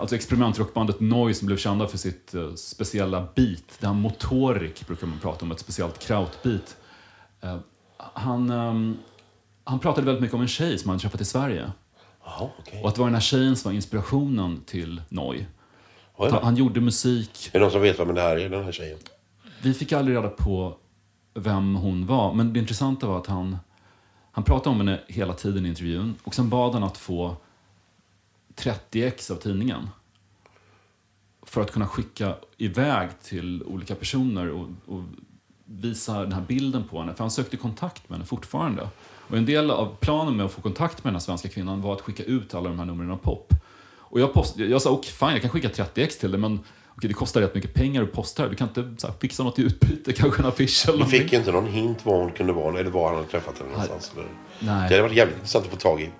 alltså experimentrockbandet Noi som blev kända för sitt speciella beat. Det här motorik brukar man prata om, ett speciellt krautbeat. Han pratade väldigt mycket om en tjej som han träffat i Sverige. Ja, okay. Och att det var den här tjejen som var inspirationen till Noi. Han gjorde musik. Är det någon som vet vad det här är, den här tjejen? Vi fick aldrig reda på vem hon var. Men det intressanta var att han pratade om henne hela tiden i intervjun. Och sen bad han att få 30 ex av tidningen. För att kunna skicka iväg till olika personer och visa den här bilden på henne. För han sökte kontakt med henne fortfarande. Och en del av planen med att få kontakt med den här svenska kvinnan var att skicka ut alla de här numren av Pop. Och jag sa, fan jag kan skicka 30x till det, men okej, det kostar rätt mycket pengar att posta här. Du kan inte så här, fixa något i utbyte, kanske en affisch eller någonting. Vi fick ju inte någon hint vad hon kunde vara, eller var han hade träffat henne någonstans. Eller... Nej. Det hade varit jävligt intressant att få tag i.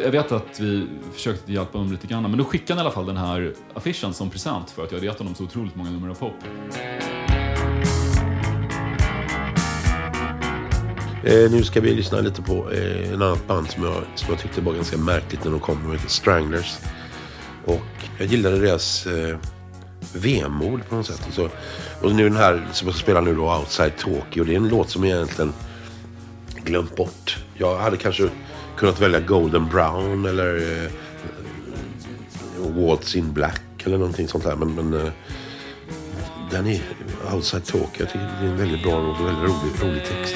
Jag vet att vi försökte hjälpa dem lite grann, men då skickade han i alla fall den här affischen som present för att jag hade gett honom så otroligt många nummer av Pop. Nu ska vi lyssna lite på en annan band som jag tyckte var ganska märkligt när de kom, de heter Stranglers. Och jag gillade deras vemod på något sätt. Och nu den här som jag spelar nu då, Outside Tokyo, det är en låt som jag egentligen glömt bort. Jag hade kanske kunnat välja Golden Brown eller Waltz in Black eller någonting sånt där, men den är Outside Talk. Jag tycker det är en väldigt bra och väldigt rolig text.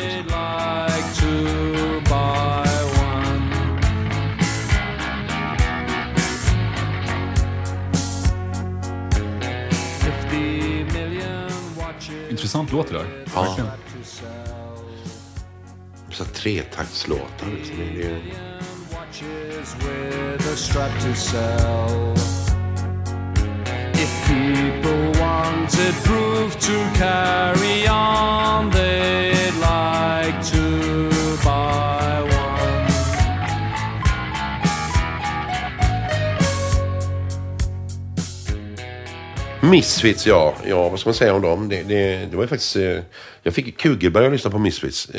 Intressant låt det där. Ja. Verkligen. Så tretaktslåtar liksom. Det är... Misfits, ja, vad ska man säga om dem? Det var ju faktiskt jag fick Kugelberg att lyssna på Misfits.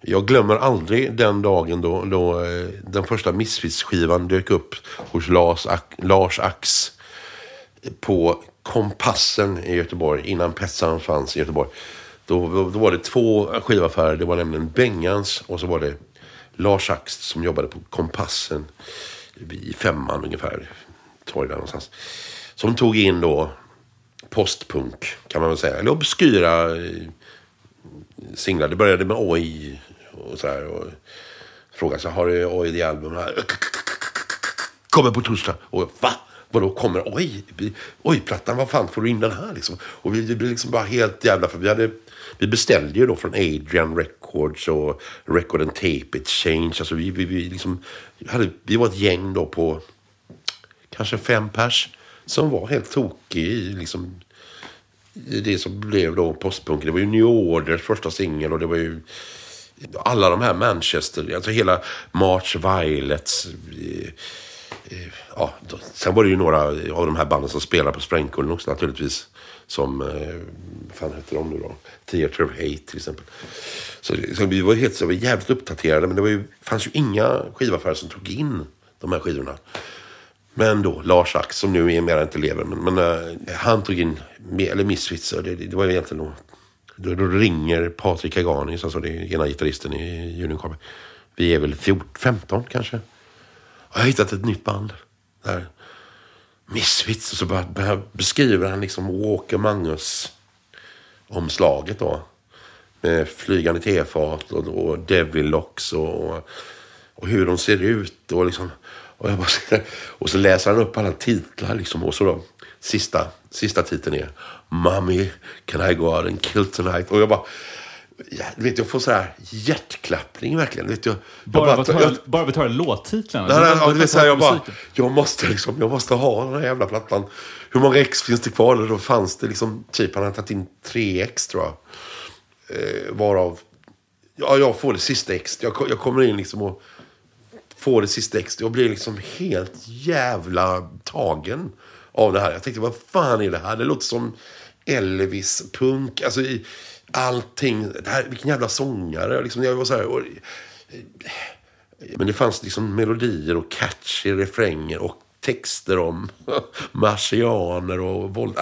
Jag glömmer aldrig den dagen då den första Misfits-skivan dök upp hos Lars Ax på Kompassen i Göteborg, innan Petsan fanns i Göteborg. Då var det två skivaffärer, det var nämligen Bengans och så var det Lars Ax som jobbade på Kompassen i 5:an ungefär, torg där någonstans. Som tog in då postpunk kan man väl säga, eller obskyra singlar. Det började med Oj och sådär. Och frågade så, har du Oj i albumen här? Kommer på torsdag. Och va? Vadå kommer Oj? Oj-plattan, vad fan får du in den här liksom? Och vi blev liksom bara helt jävla... För vi beställde ju då från Adrian Records och Record and Tape Exchange. Alltså vi liksom... Vi var ett gäng då på kanske 5 pers som var helt tokig liksom... Det som blev då postpunken, det var ju New Orders första singel och det var ju alla de här Manchester, alltså hela March Violets, ja, sen var det ju några av de här banden som spelade på Sprängkullen också naturligtvis, som fan heter de nu då, Theater of Hate till exempel. Så vi var helt så var jävligt uppdaterade, men det var ju, fanns ju inga skivaffärer som tog in de här skivorna. Men då, Lars Ax, som nu är mer inte lever, men han tog in Misfits, och det var ju egentligen då ringer Patrik Haganis, alltså det är ena gitarristen i Union Carbide. Vi är väl 14-15 kanske. Jag har hittat ett nytt band där. Misfits, och så bara beskriver han liksom Walk Among Us omslaget då. Med flygande tefat och devil locks och hur de ser ut och liksom... Och jag bara sitter, och så läser han upp alla titlar liksom, och så då sista titeln är Mommy, can I go out and kill tonight? Och jag bara, vet du, jag får så här hjärtklappning verkligen, vet du, bara vi tar låttitlarna. Nej, det är så här, jag bara, jag måste ha den här jävla plattan. Hur många X finns det kvar? Eller då fanns det liksom typ, han hade tagit in 3 X tror jag, varav jag får det sista X. Jag kommer in liksom och får det sista extra. Jag blir liksom helt jävla tagen av det här. Jag tänkte, vad fan är det här? Det låter som Elvis, punk, alltså i allting. Det här, vilken jävla sångare. Liksom, jag var så här, och... Men det fanns liksom melodier och catchy refränger och texter om marsianer och våld.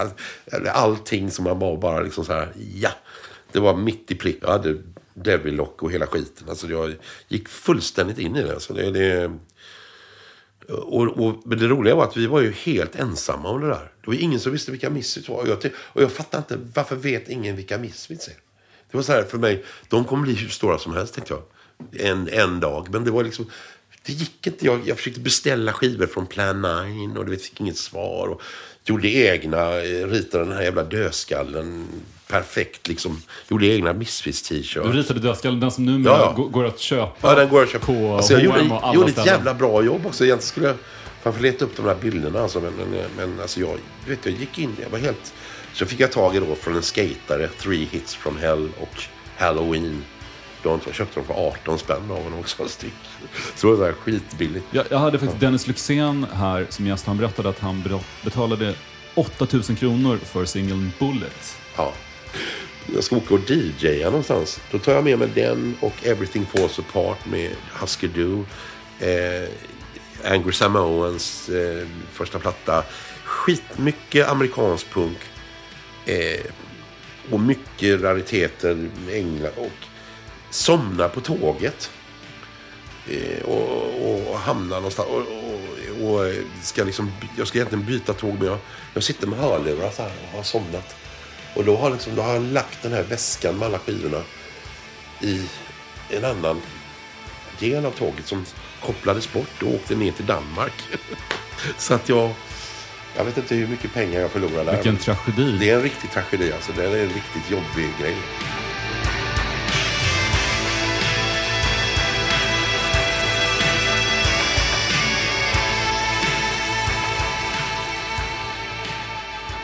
Allting som man bara liksom så här, ja. Det var mitt i prick. Jag hade Devil Lock och hela skiten. Alltså jag gick fullständigt in i det. Alltså men det roliga var att vi var ju helt ensamma om det där. Det var ingen som visste vilka Misfits var. Och jag fattar inte, varför vet ingen vilka Misfits är? Det var så här för mig, de kommer bli hur stora som helst, tänkte jag. En dag. Men det var liksom, det gick inte. Jag försökte beställa skivor från Plan 9 och det fick inget svar. Och gjorde egna, ritade den här jävla dödskallen perfekt liksom, gjorde egna Misfits-t-shirt. Du ritade dödskallen, den som numera går att köpa. Ja, den går att köpa. Alltså, jag gjorde ett jävla bra jobb också egentligen. Man får leta upp de här bilderna alltså, men alltså jag gick in, jag var helt... Så fick jag tag i då från en skatare, Three Hits from Hell och Halloween. Jag köpte dem för 18 spänn av honom också styck. Så det var skitbilligt. Jag hade faktiskt Dennis Lyxzén här som gäst. Han berättade att han betalade 8000 kronor för singeln Bullet. Ja. Jag ska åka och DJa någonstans. Då tar jag med mig den och Everything Falls Apart med Husker Du. Angry Samoans första platta. Skitmycket amerikansk punk. Och mycket rariteter med England och somna på tåget och hamna någonstans och ska liksom, jag ska egentligen byta tåg, men jag sitter med hörlurar så här och har somnat, och då har jag lagt den här väskan med alla skivorna i en annan del av tåget som kopplades bort och åkte ner till Danmark. Så att jag vet inte hur mycket pengar jag förlorar där. Vilken tragedi. Det är en riktig tragedi alltså, det är en riktigt jobbig grej.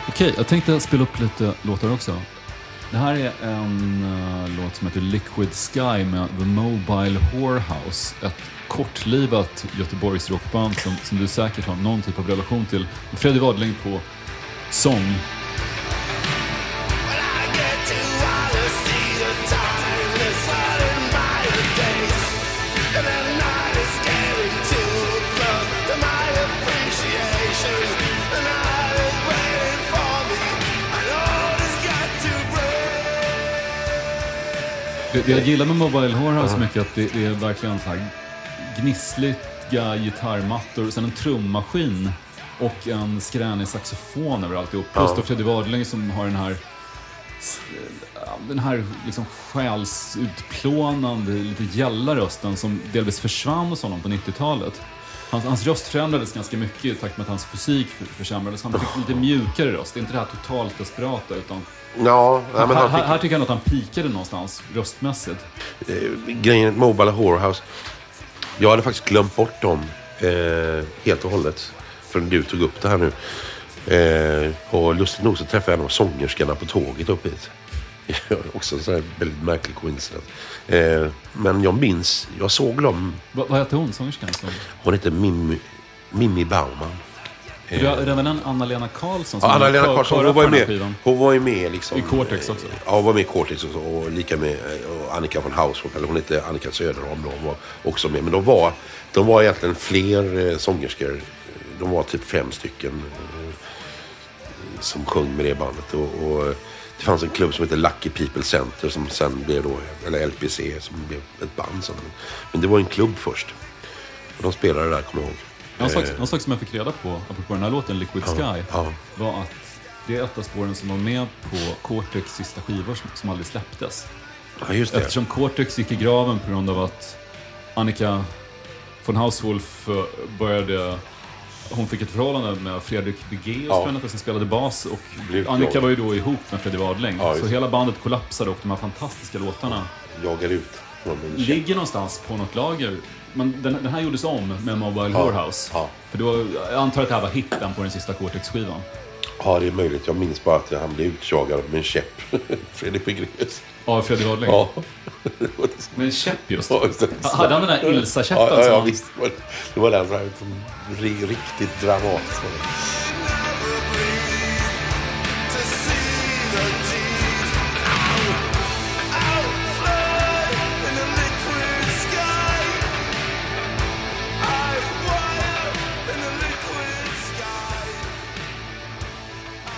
Okej, jag tänkte spela upp lite låtar också. Det här är en låt som heter Liquid Sky med The Mobile Whorehouse. Ett kortlivat Göteborgs rockband som du säkert har någon typ av relation till. Fredrik Wadling på sång. Det jag gillar med Mobile Whorehouse så mycket att det är verkligen så här gnissliga gitarrmattor, sen en trummaskin och en skränig saxofon över alltihop. Plus då Fredrik Wadling som har den här liksom själsutplånande lite gälla rösten som delvis försvann hos honom på 90-talet. Hans röst förändrades ganska mycket i takt med att hans fysik försämrades. Han fick lite mjukare röst, inte det här totalt desperata utan... Ja, men här tycker jag att han pikade någonstans röstmässigt. Grejen Mobile Whorehouse, jag hade faktiskt glömt bort dem helt och hållet förrän du tog upp det här nu. Och lustigt nog så träffade jag de sångerskarna på tåget upp hit. Också så här väldigt märklig coincidence. Men jag minns, jag såg dem. Vad heter hon, sångerskan? Hon heter Mimmi Baumann. Du har även en Anna-Lena Karlsson som Anna-Lena Karlsson, hon var ju med liksom, i Cortex också. Ja, hon var med i Cortex också, och lika med och Annika von Haushoff, eller hon hette Annika Söderholm då, hon var också med. Men de var egentligen fler sångerskor. De var typ 5 stycken som sjöng med det bandet. Och det fanns en klubb som heter Lucky People Center som sen blev då, eller LPC som blev ett band sen. Men det var en klubb först. Och de spelade där, kommer jag ihåg. En sak som jag fick reda på apropå den här låten Liquid Sky var att det är ett av spåren som var med på Cortex sista skivor som aldrig släpptes. Ja, just det. Eftersom Cortex gick i graven på grund av att Annika von Haushoff hon fick ett förhållande med Fredrik Bigeus som spelade bas, och Annika var ju då ihop med Fredrik Wadling. Ja, så hela bandet kollapsade och de här fantastiska låtarna jagade ut. Ligger någonstans på något lager. Men den här gjordes om med Mobile Whorehouse. Ja. För då, jag antar att det här var hitten på den sista Cortex-skivan. Ja, det är möjligt. Jag minns bara att han blev utjagad med en käpp. Fredrik Begreus. Ja, Fredrik Wadling. Ja. Med en käpp just. Ja, hade han den där Ilsa-käppen? Ja, visst. Det var den här riktigt dramatisk.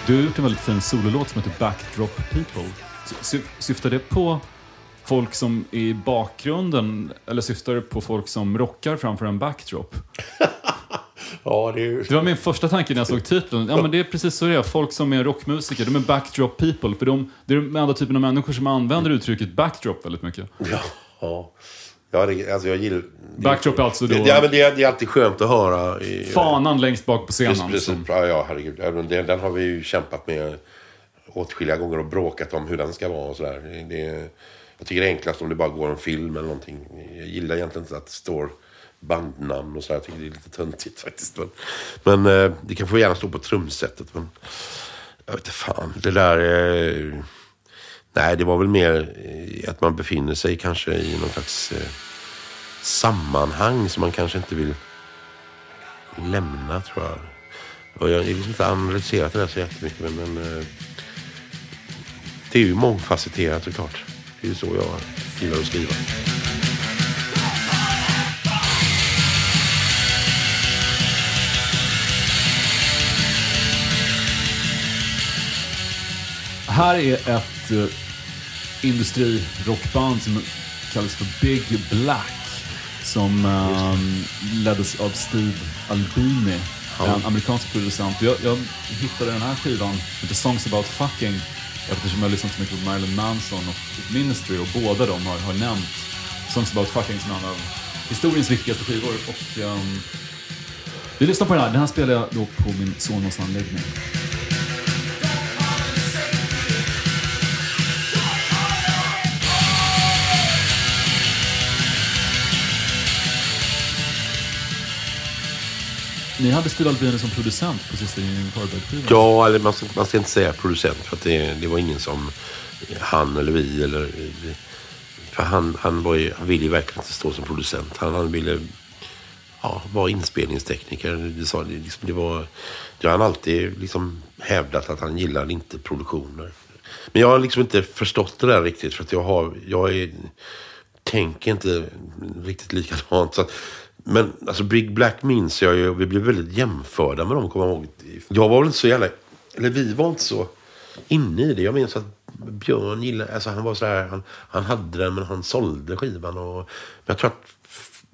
Du har gjort en väldigt fin sololåt som heter Backdrop People. Syftar det på folk som är i bakgrunden, eller syftar det på folk som rockar framför en backdrop? Ja, det var min första tanke när jag såg titeln. Ja, men det är precis så det är. Folk som är rockmusiker, de är backdrop people. För det är den enda typen av människor som använder uttrycket backdrop väldigt mycket. Ja, det, alltså jag gillar... Backdrop är alltså då... Ja, men det är alltid skönt att höra... Fanan längst bak på scenen. Precis. Ja, herregud. Den har vi ju kämpat med åtskilliga gånger och bråkat om hur den ska vara och sådär. Jag tycker det är enklast om det bara går en film eller någonting. Jag gillar egentligen inte att det står bandnamn och så här. Jag tycker det är lite töntigt faktiskt. Men det kan få gärna stå på trumsetet. Men jag vet inte fan. Det där... nej, det var väl mer att man befinner sig kanske i någon slags sammanhang som man kanske inte vill lämna, tror jag. Och jag har inte analyserat det där så jättemycket, men det är ju mångfacetterat såklart. Det är ju så jag gillar att skriva. Här är ett industrirockband som kallas för Big Black, som leddes av Steve Albini, en amerikansk producent. Jag hittade den här skivan, The Songs About Fucking, eftersom jag lyssnat så mycket på Marilyn Manson och Ministry, och båda de har nämnt Songs About Fucking som en av historiens viktigaste skivor. Och vi lyssnar på den här. Den här spelar jag då på min Sonos anläggning. Ni hade Steve Albini som producent på sista in Carbide-skivan. Ja, eller man ska inte säga producent, för att det var ingen som han eller vi, eller för han ville ju verkligen inte stå som producent. Han ville vara inspelningstekniker. Det har han alltid liksom hävdat, att han gillar inte produktioner. Men jag har liksom inte förstått det där riktigt, för att jag tänker inte riktigt likadant, så att. Men alltså Big Black minns jag ju, vi blev väldigt jämförda med dem, kommer jag ihåg. Jag var väl inte så jävla, eller vi var inte så inne i det. Jag minns att Björn gillade, alltså han var så här, han hade den men han sålde skivan. Och jag tror att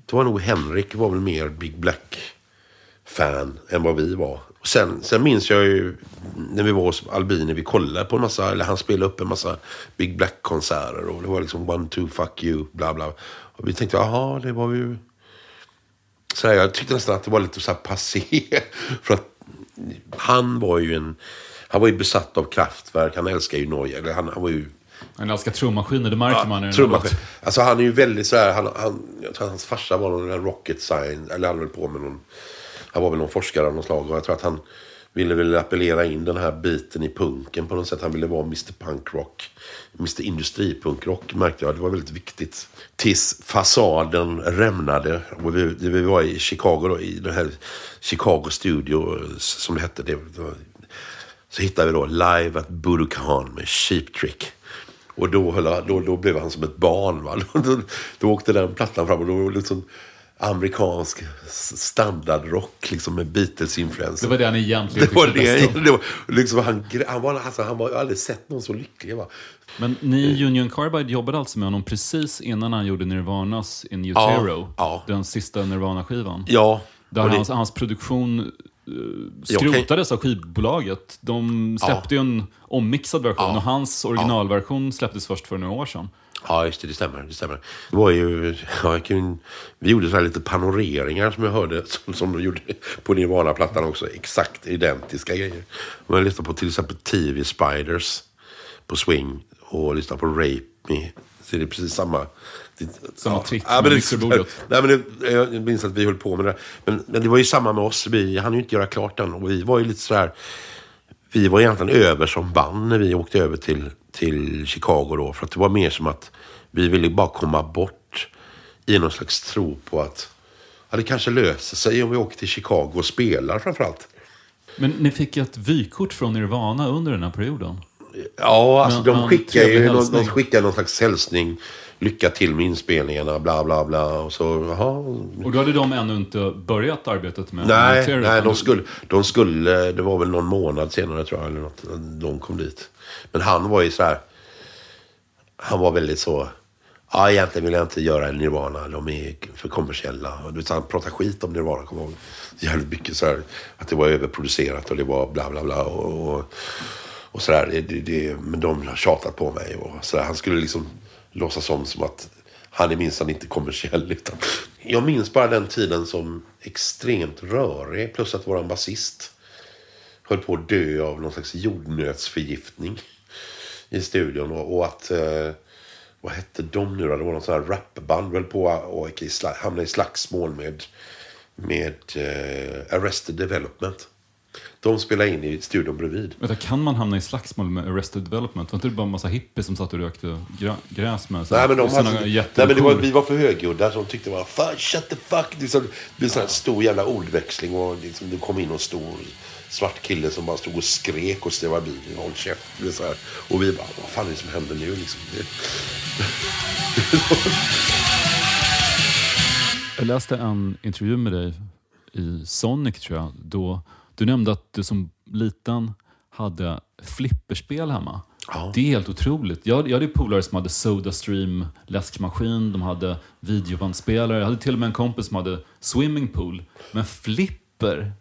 det var nog Henrik var väl mer Big Black-fan än vad vi var. Och sen minns jag ju när vi var hos Albini, vi kollade på en massa, eller han spelade upp en massa Big Black-konserter. Och det var liksom One, Two, Fuck You, bla bla. Och vi tänkte, aha, det var ju... Så här, jag tyckte nästan att det var lite så här passé, för att han var ju besatt av Kraftwerk, han älskar ju Norge, eller han var ju, han älskar trummaskiner, det märker man ju. Alltså han är ju väldigt så här, jag tror att hans farsa var någon där rocket science, eller han höll på med någon, han var väl någon forskare av något slag, och jag tror att han ville väl appellera in den här biten i punken på något sätt. Han ville vara Mr. Punkrock, Mr. Industripunkrock, märkte jag. Det var väldigt viktigt. Tills fasaden rämnade. Och vi var i Chicago då, i den här Chicago Studio som det hette. Så hittade vi då Live at Budokan med Cheap Trick. Och då blev han som ett barn, va? Då åkte den plattan fram och då liksom... amerikansk standardrock liksom, med Beatles-influenser. Det var det han egentligen tyckte bäst om. Liksom, han var aldrig sett någon så lycklig, va? Men ni, Union Carbide, jobbade alltså med honom precis innan han gjorde Nirvanas In Utero. Ja. Den sista Nirvana-skivan. Ja. Där hans produktion skrotades av skivbolaget. De släppte ju en ommixad version, och hans originalversion släpptes först för några år sedan. Ja, just det, det stämmer. Det var ju, vi gjorde så här lite panoreringar som jag hörde, som de gjorde på Nirvana-plattan också, exakt identiska grejer. Och jag lyssnade på till exempel TV Spiders på Swing, och lyssnade på Rape Me, så det är precis samma trick. Ja, men jag minns att vi höll på med det, men det var ju samma med oss, vi hann ju inte göra klart den, och vi var ju lite så här, vi var egentligen över som band när vi åkte över till Chicago då, för att det var mer som att vi ville bara komma bort i någon slags tro på att det kanske löser sig om vi åker till Chicago och spelar, framförallt. Men ni fick ett vykort från Nirvana under den här perioden? Ja, alltså de skickade någon slags hälsning, lycka till med inspelningarna, bla bla bla, och så, aha. Och då hade de ännu inte börjat arbetet med... Nej, de skulle, det var väl någon månad senare, tror jag, eller något, de kom dit. Men han var ju så här, han var väldigt så, egentligen vill jag inte göra en Nirvana, de är för kommersiella. Han pratade skit om Nirvana, kom ihåg, jävligt mycket så här, att det var överproducerat och det var bla bla bla och så där, men de har tjatat på mig och så där. Han skulle liksom låtsas som att han är minsann inte kommersiell, utan. Jag minns bara den tiden som extremt rörig, plus att våran basist höll på att dö av någon slags jordnötsförgiftning i studion, och att vad hette de nu då? Det var någon sån här rapband väl på och hamnade i slagsmål med Arrested Development. De spelar in i studion bredvid. Men kan man hamna i slagsmål med Arrested Development? Var inte det bara en massa hippies som satt och rökte gräs med sig? Vi var för högljudda som tyckte bara, fan, shut the fuck. Det blev en sån här stor jävla ordväxling och liksom, det kom in en stor svart kille som bara stod och skrek och stävade bilen, håll käft. Så här. Och vi bara, vad fan är det som händer nu? Liksom. Jag läste en intervju med dig i Sonic, tror jag, då du nämnde att du som liten hade flipperspel hemma. Ja. Det är helt otroligt. Jag hade polare som hade SodaStream, läskmaskin, de hade videobandspelare. Jag hade till och med en kompis som hade swimmingpool. Men flipper?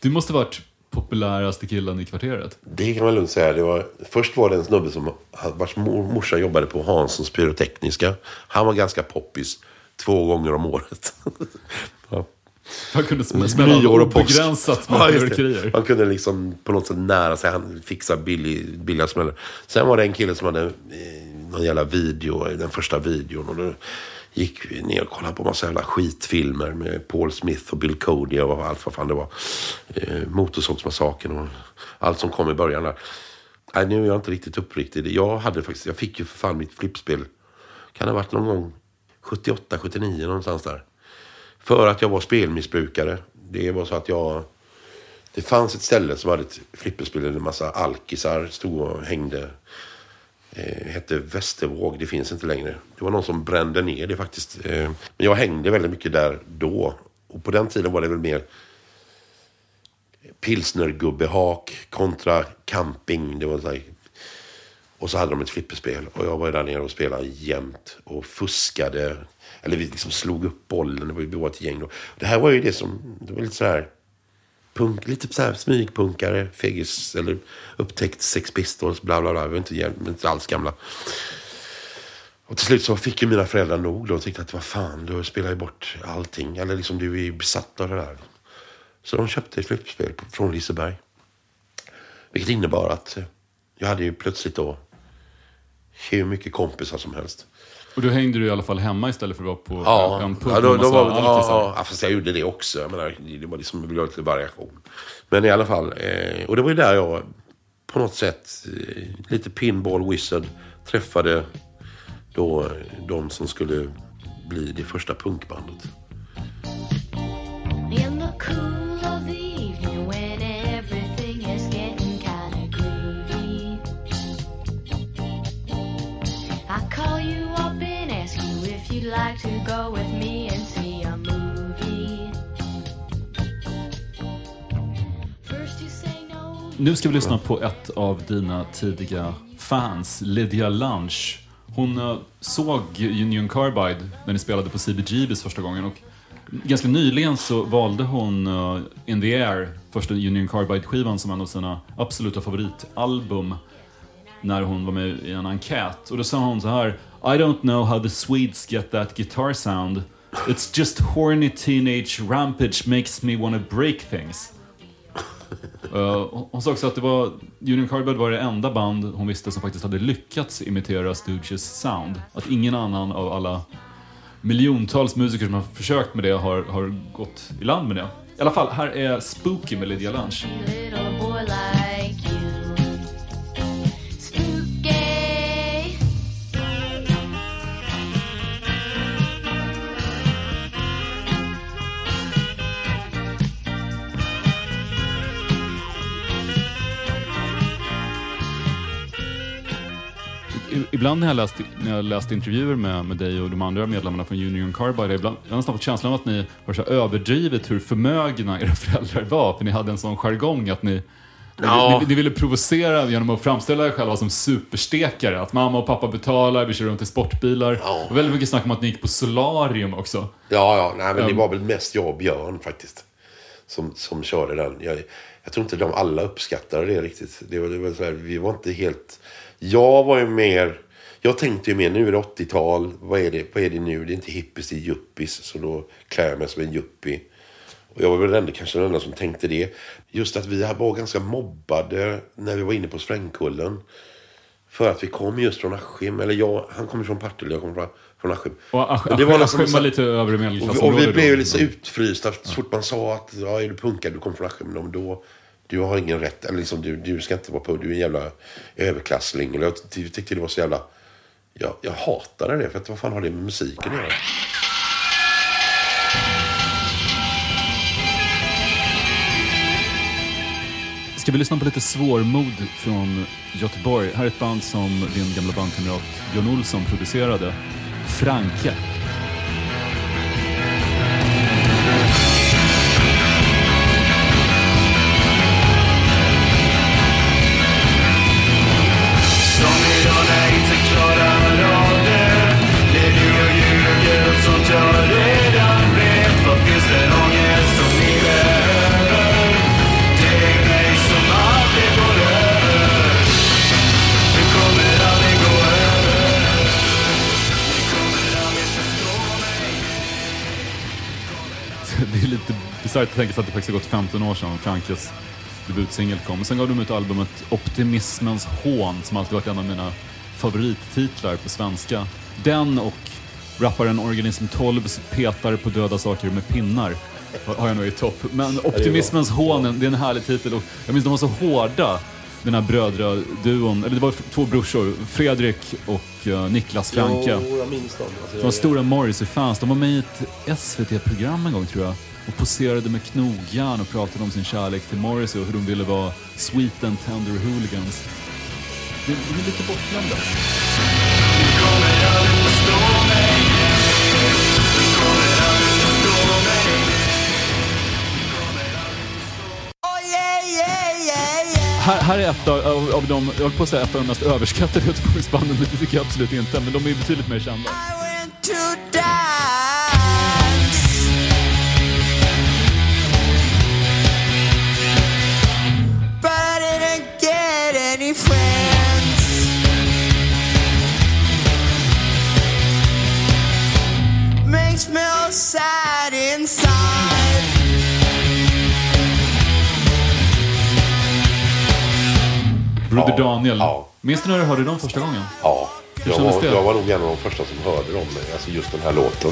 Du måste varit populäraste killen i kvarteret. Det kan man lugnt säga. Först var det en snubbe som vars morsa jobbade på Hanssons pyrotekniska. Han var ganska poppis 2 gånger om året. Ja. Han kunde smälla och begränsat med fyrverkerier. Han kunde liksom på något sätt nära sig. Han fixade billiga smäller. Sen var det en kille som hade någon jävla video, den första videon. Och då gick vi ner och kollade på massa jävla skitfilmer med Paul Smith och Bill Cody och allt vad fan det var. Motorsågsmassakern och allt som kom i början där. Nej, nu är jag inte riktigt uppriktig. Jag fick ju för fan mitt flippspel. Kan det ha varit någon gång 78, 79 någonstans där. För att jag var spelmissbrukare. Det var så att det fanns ett ställe som hade ett flipperspel där en massa alkisar stod och hängde. Hette Västervåg, det finns inte längre. Det var någon som brände ner det faktiskt. Men jag hängde väldigt mycket där då. Och på den tiden var det väl mer pilsnergubbehak kontra camping. Det var så här. Och så hade de ett flipperspel. Och jag var där nere och spelade jämt och fuskade. Eller vi liksom slog upp bollen. Det var ju ett gäng då. Det här var ju det som... Det var lite så här... lite så här smygpunkare. Fegis, eller upptäckt Sex Pistols. Bla bla bla. Vi var inte alls gamla. Och till slut så fick ju mina föräldrar nog då. Och tyckte att vad fan, du spelar ju bort allting. Eller liksom du är ju besatt av det där. Så de köpte ett flipperspel från Liseberg. Vilket innebar att... Jag hade ju plötsligt då... hur mycket kompisar som helst. Och då hängde du i alla fall hemma istället för att vara på en pub. Ja, fast jag gjorde det också. Jag menar, det var liksom en lite variation. Men i alla fall, och det var ju där jag på något sätt lite pinball wizard träffade då de som skulle bli det första punkbandet. Like to go with me and see a movie. First you say no. Nu ska vi lyssna på ett av dina tidiga fans, Lydia Lunch. Hon såg Union Carbide när ni spelade på CBGBs första gången, och ganska nyligen så valde hon In the Air, första Union Carbide-skivan, som en av sina absoluta favoritalbum. När hon var med i en enkät. Och då sa hon så här: I don't know how the Swedes get that guitar sound. It's just horny teenage rampage makes me wanna break things. Hon sa också att det var Union Carbide var det enda band hon visste som faktiskt hade lyckats imitera Stooges sound. Att ingen annan av alla miljontals musiker som har försökt med det har gått i land med det. I alla fall, här är Spooky med Lydia Lunch. Ibland när jag läste intervjuer med dig och de andra medlemmarna från Union Carbide, ibland jag har nästan fått känslan av att ni har så överdrivet hur förmögna era föräldrar var, för ni hade en sån jargong att ni ville provocera genom att framställa er själva som superstekare, att mamma och pappa betalar, vi kör runt i sportbilar. Ja. Och väldigt mycket snack om att ni gick på solarium också. Men det var väl mest jag och Björn faktiskt som körde den. Jag tror inte de alla uppskattade det riktigt. Det var så här, vi var inte helt... Jag tänkte ju mer, nu är det 80-tal, vad är det nu? Det är inte hippies, det är yuppies, så då klär jag mig som en yuppie. Och jag var väl den enda som tänkte det. Just att vi var ganska mobbade när vi var inne på Sprängkullen. För att vi kom just från Askim. Eller jag, han kommer från Partille, jag kommer från Askim. Och det var Askim liksom, var lite övre medelklassområde. Och vi blev ju lite utfrysta. Så fort man sa att ja, är du punkad, du kommer från Askim, då du har ingen rätt. Eller liksom, du ska inte vara på, du är en jävla överklassling. Eller jag tyckte det var så jävla... Jag hatade det, för att vad fan har det med musiken att göra? Ska vi lyssna på lite svårmod från Göteborg. Här är ett band som din gamla bandkamrat John Olsson producerade, Franke. Jag tänker att det faktiskt har gått 15 år sedan Frankes debutsingel kom. Och sen gav de ut albumet Optimismens hån, som alltid varit en av mina favorittitlar på svenska. Den och rapparen Organism 12s petar på döda saker med pinnar har jag nog i topp. Men Optimismens hån, det är en härlig titel. Och jag minns de var så hårda, den här brödraduon. Eller det var två brorsor, Fredrik och Niklas Franke. Jag minns dem. De var stora Morrissey-fans. De var med i ett SVT-program en gång, tror jag. Och poserade med knogjärn och pratade om sin kärlek till Morrissey och hur de ville vara sweet and tender hooligans. De är lite bortglömda. Här är ett av de, jag höll på att säga ett av de mest överskattade Göteborgsbanden, men det tycker jag absolut inte, men de är betydligt mer kända. Sad inside. Broder Daniel, minns du när du hörde dem första gången? Ja, jag var nog en av de första som hörde dem, alltså just den här låten.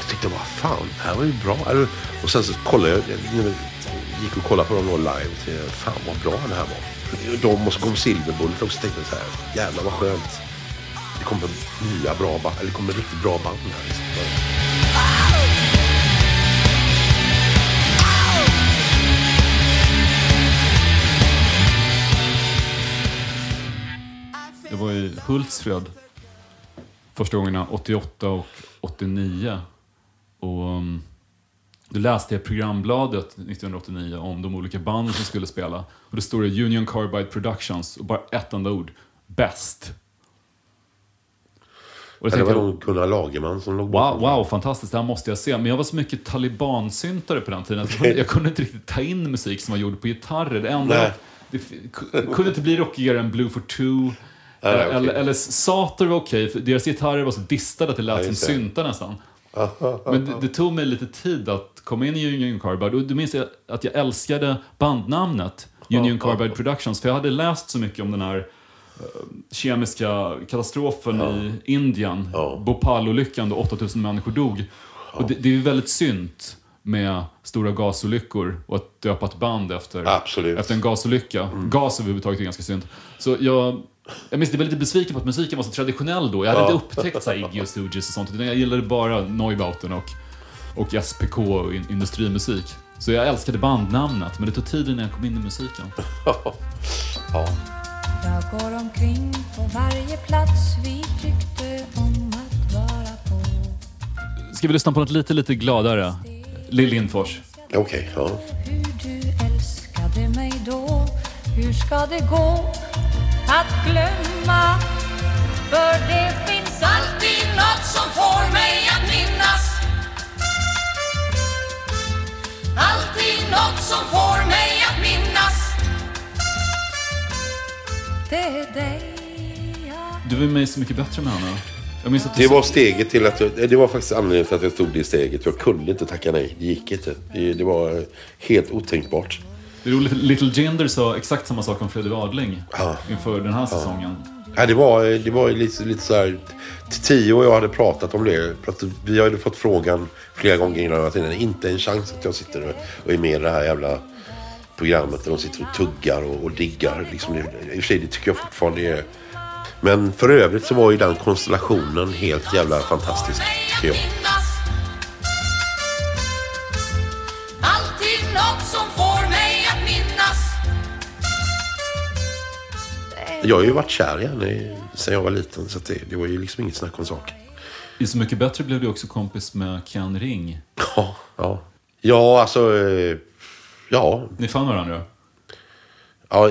Jag tyckte bara, fan, det här var ju bra. Och sen så kollade jag gick och kollade på dem live till, fan vad bra det här var. De måste gå om Silverbullet och så tänkte jag så här, jävlar vad skönt. Det kommer nya bra band, eller det kommer riktigt bra band här liksom. Jag var i Hultsfred första gångerna 88 och 89 och då läste jag programbladet 1989 om de olika banden som skulle spela och det står det Union Carbide Productions och bara ett enda ord, bäst. Och det var nog Gunnar Lagerman som låg bakom. Wow, fantastiskt, det här måste jag se. Men jag var så mycket talibansyntare på den tiden att jag kunde inte riktigt ta in musik som var gjord på gitarrer. Det kunde inte bli rockigare än Blue for Two. Eller Sator var okej, för deras gitarrer var så distade att det lät som syntar nästan. Men det tog mig lite tid att komma in i Union Carbide. Och då minns jag att jag älskade bandnamnet Union Carbide Productions, för jag hade läst så mycket om den här kemiska katastrofen i Indien, Bhopal-olyckan då 8000 människor dog. Och det är ju väldigt synt med stora gasolyckor och att döpa ett band efter en gasolycka. Gas överhuvudtaget är ganska synt. Så jag minns det var lite besviken på att musiken var så traditionell då. Jag hade inte upptäckt så här Iggy och Stooges och sånt, utan jag gillade bara Neubauten och SPK och industrimusik. Så jag älskade bandnamnet, men det tog tid innan jag kom in i musiken. Jag går omkring på varje plats vi tyckte om att vara på. Ska vi lyssna på något lite gladare? Lill Lindfors. Okej. Hur du älskade mig då, hur ska det gå att glömma? För det finns alltid något som får mig att minnas. Alltid något som får mig att minnas. Du var mig så mycket bättre med henne. Det var steget till att det var faktiskt anledningen till att jag stod i steget. Jag kunde inte tacka nej, det gick inte. Det var helt otänkbart. Det är roligt, Little Jinder sa exakt samma sak om Fredrik Adling inför den här säsongen. Ja, det var lite så här. Tio och jag hade pratat om det. För att vi hade fått frågan flera gånger innan tiden. Inte en chans att jag sitter och är med i det här jävla programmet där de sitter och tuggar och diggar. Liksom, i och för sig, det tycker jag fortfarande är. Men för övrigt så var ju den konstellationen helt jävla fantastisk, tycker jag. Alltid något som får mig att minnas. Jag har ju varit kär igen sen jag var liten, så det var ju liksom inget snack om saker. I Så mycket bättre blev du också kompis med Ken Ring. Ja. Ja, alltså... Ja. Ni fann varandra? Ja,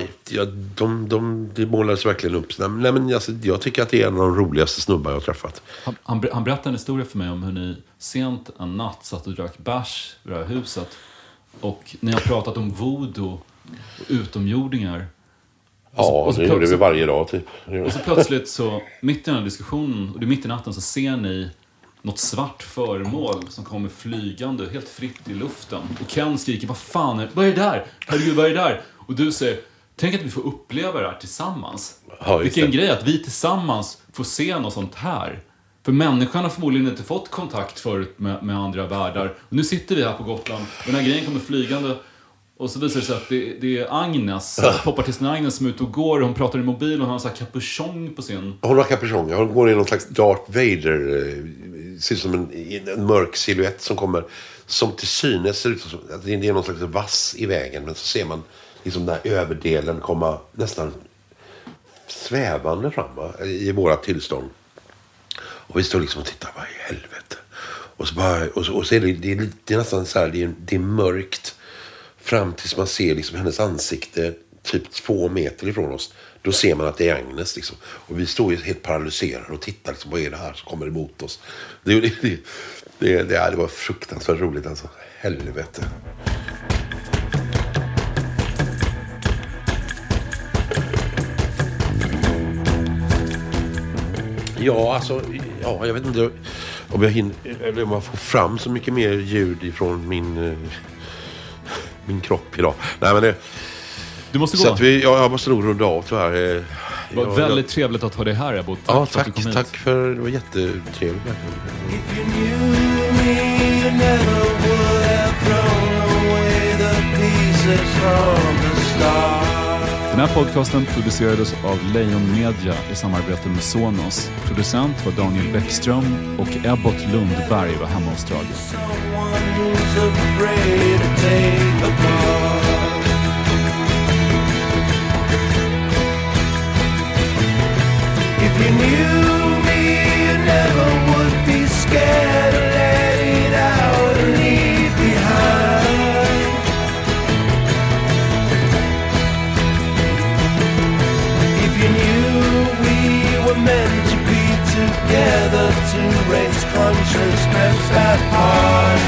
de målades verkligen upp. Nej, men alltså, jag tycker att det är en av de roligaste snubbar jag har träffat. Han berättade en historia för mig om hur ni sent en natt satt och drack bärs i det här huset. Och ni har pratat om voodoo och utomjordingar. Och så det gjorde vi varje dag typ. Och så plötsligt så, mitt i den här diskussionen, och det är mitt i natten, så ser ni något svart föremål som kommer flygande helt fritt i luften. Och Ken skriker, vad fan är, vad är det där? Herregud, vad är det där? Och du säger, tänk att vi får uppleva det här tillsammans. Ja, vilken grej att vi tillsammans får se något sånt här. För människan har förmodligen inte fått kontakt förut med andra världar. Och nu sitter vi här på Gotland och den här grejen kommer flygande. Och så visar det sig att det är Agnes, popartisten Agnes, som är ute och går. Hon pratar i mobil och hon har en sån här kapuschong på sin... Hon har kapuschong, hon går i någon slags Darth Vader. Ser ut som en mörk silhuett som kommer. Som till synes ser ut som att det är någon slags vass i vägen. Men så ser man liksom den här överdelen komma nästan svävande fram, va? I våra tillstånd. Och vi står liksom och tittar, vad i helvete. Och så är det är nästan så här, det är mörkt. Fram tills man ser liksom hennes ansikte typ 2 meter ifrån oss. Då ser man att det är Agnes liksom. Och vi står ju helt paralyserade och tittar liksom, vad är det här som kommer emot oss? Det var fruktansvärt roligt alltså. Helvete. Ja, alltså, jag vet inte om jag hinner, eller om jag får fram så mycket mer ljud ifrån min kropp idag. Nej, men det... Du måste gå. Så att jag måste nog runda av tyvärr. Det var väldigt trevligt att ha dig här, Ebbot. Ja, tack för det var jättetrevligt. Den här podcasten producerades av Lejon Media i samarbete med Sonos. Producent var Daniel Bäckström och Ebbot Lundberg var hemma hos Strage. You knew me, you never would be scared to let it out and leave behind. If you knew we were meant to be together to raise consciousness apart.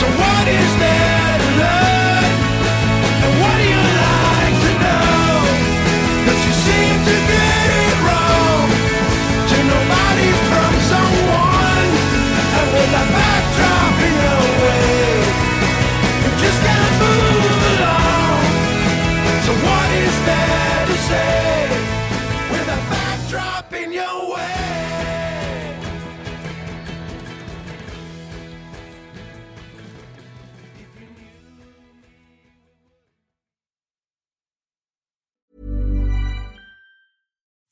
So what is there to learn? And what do you like to know? That you seem to get it wrong. With a back dropping away, you just gotta move along. So what is there to say? With a back dropping your way.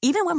Even when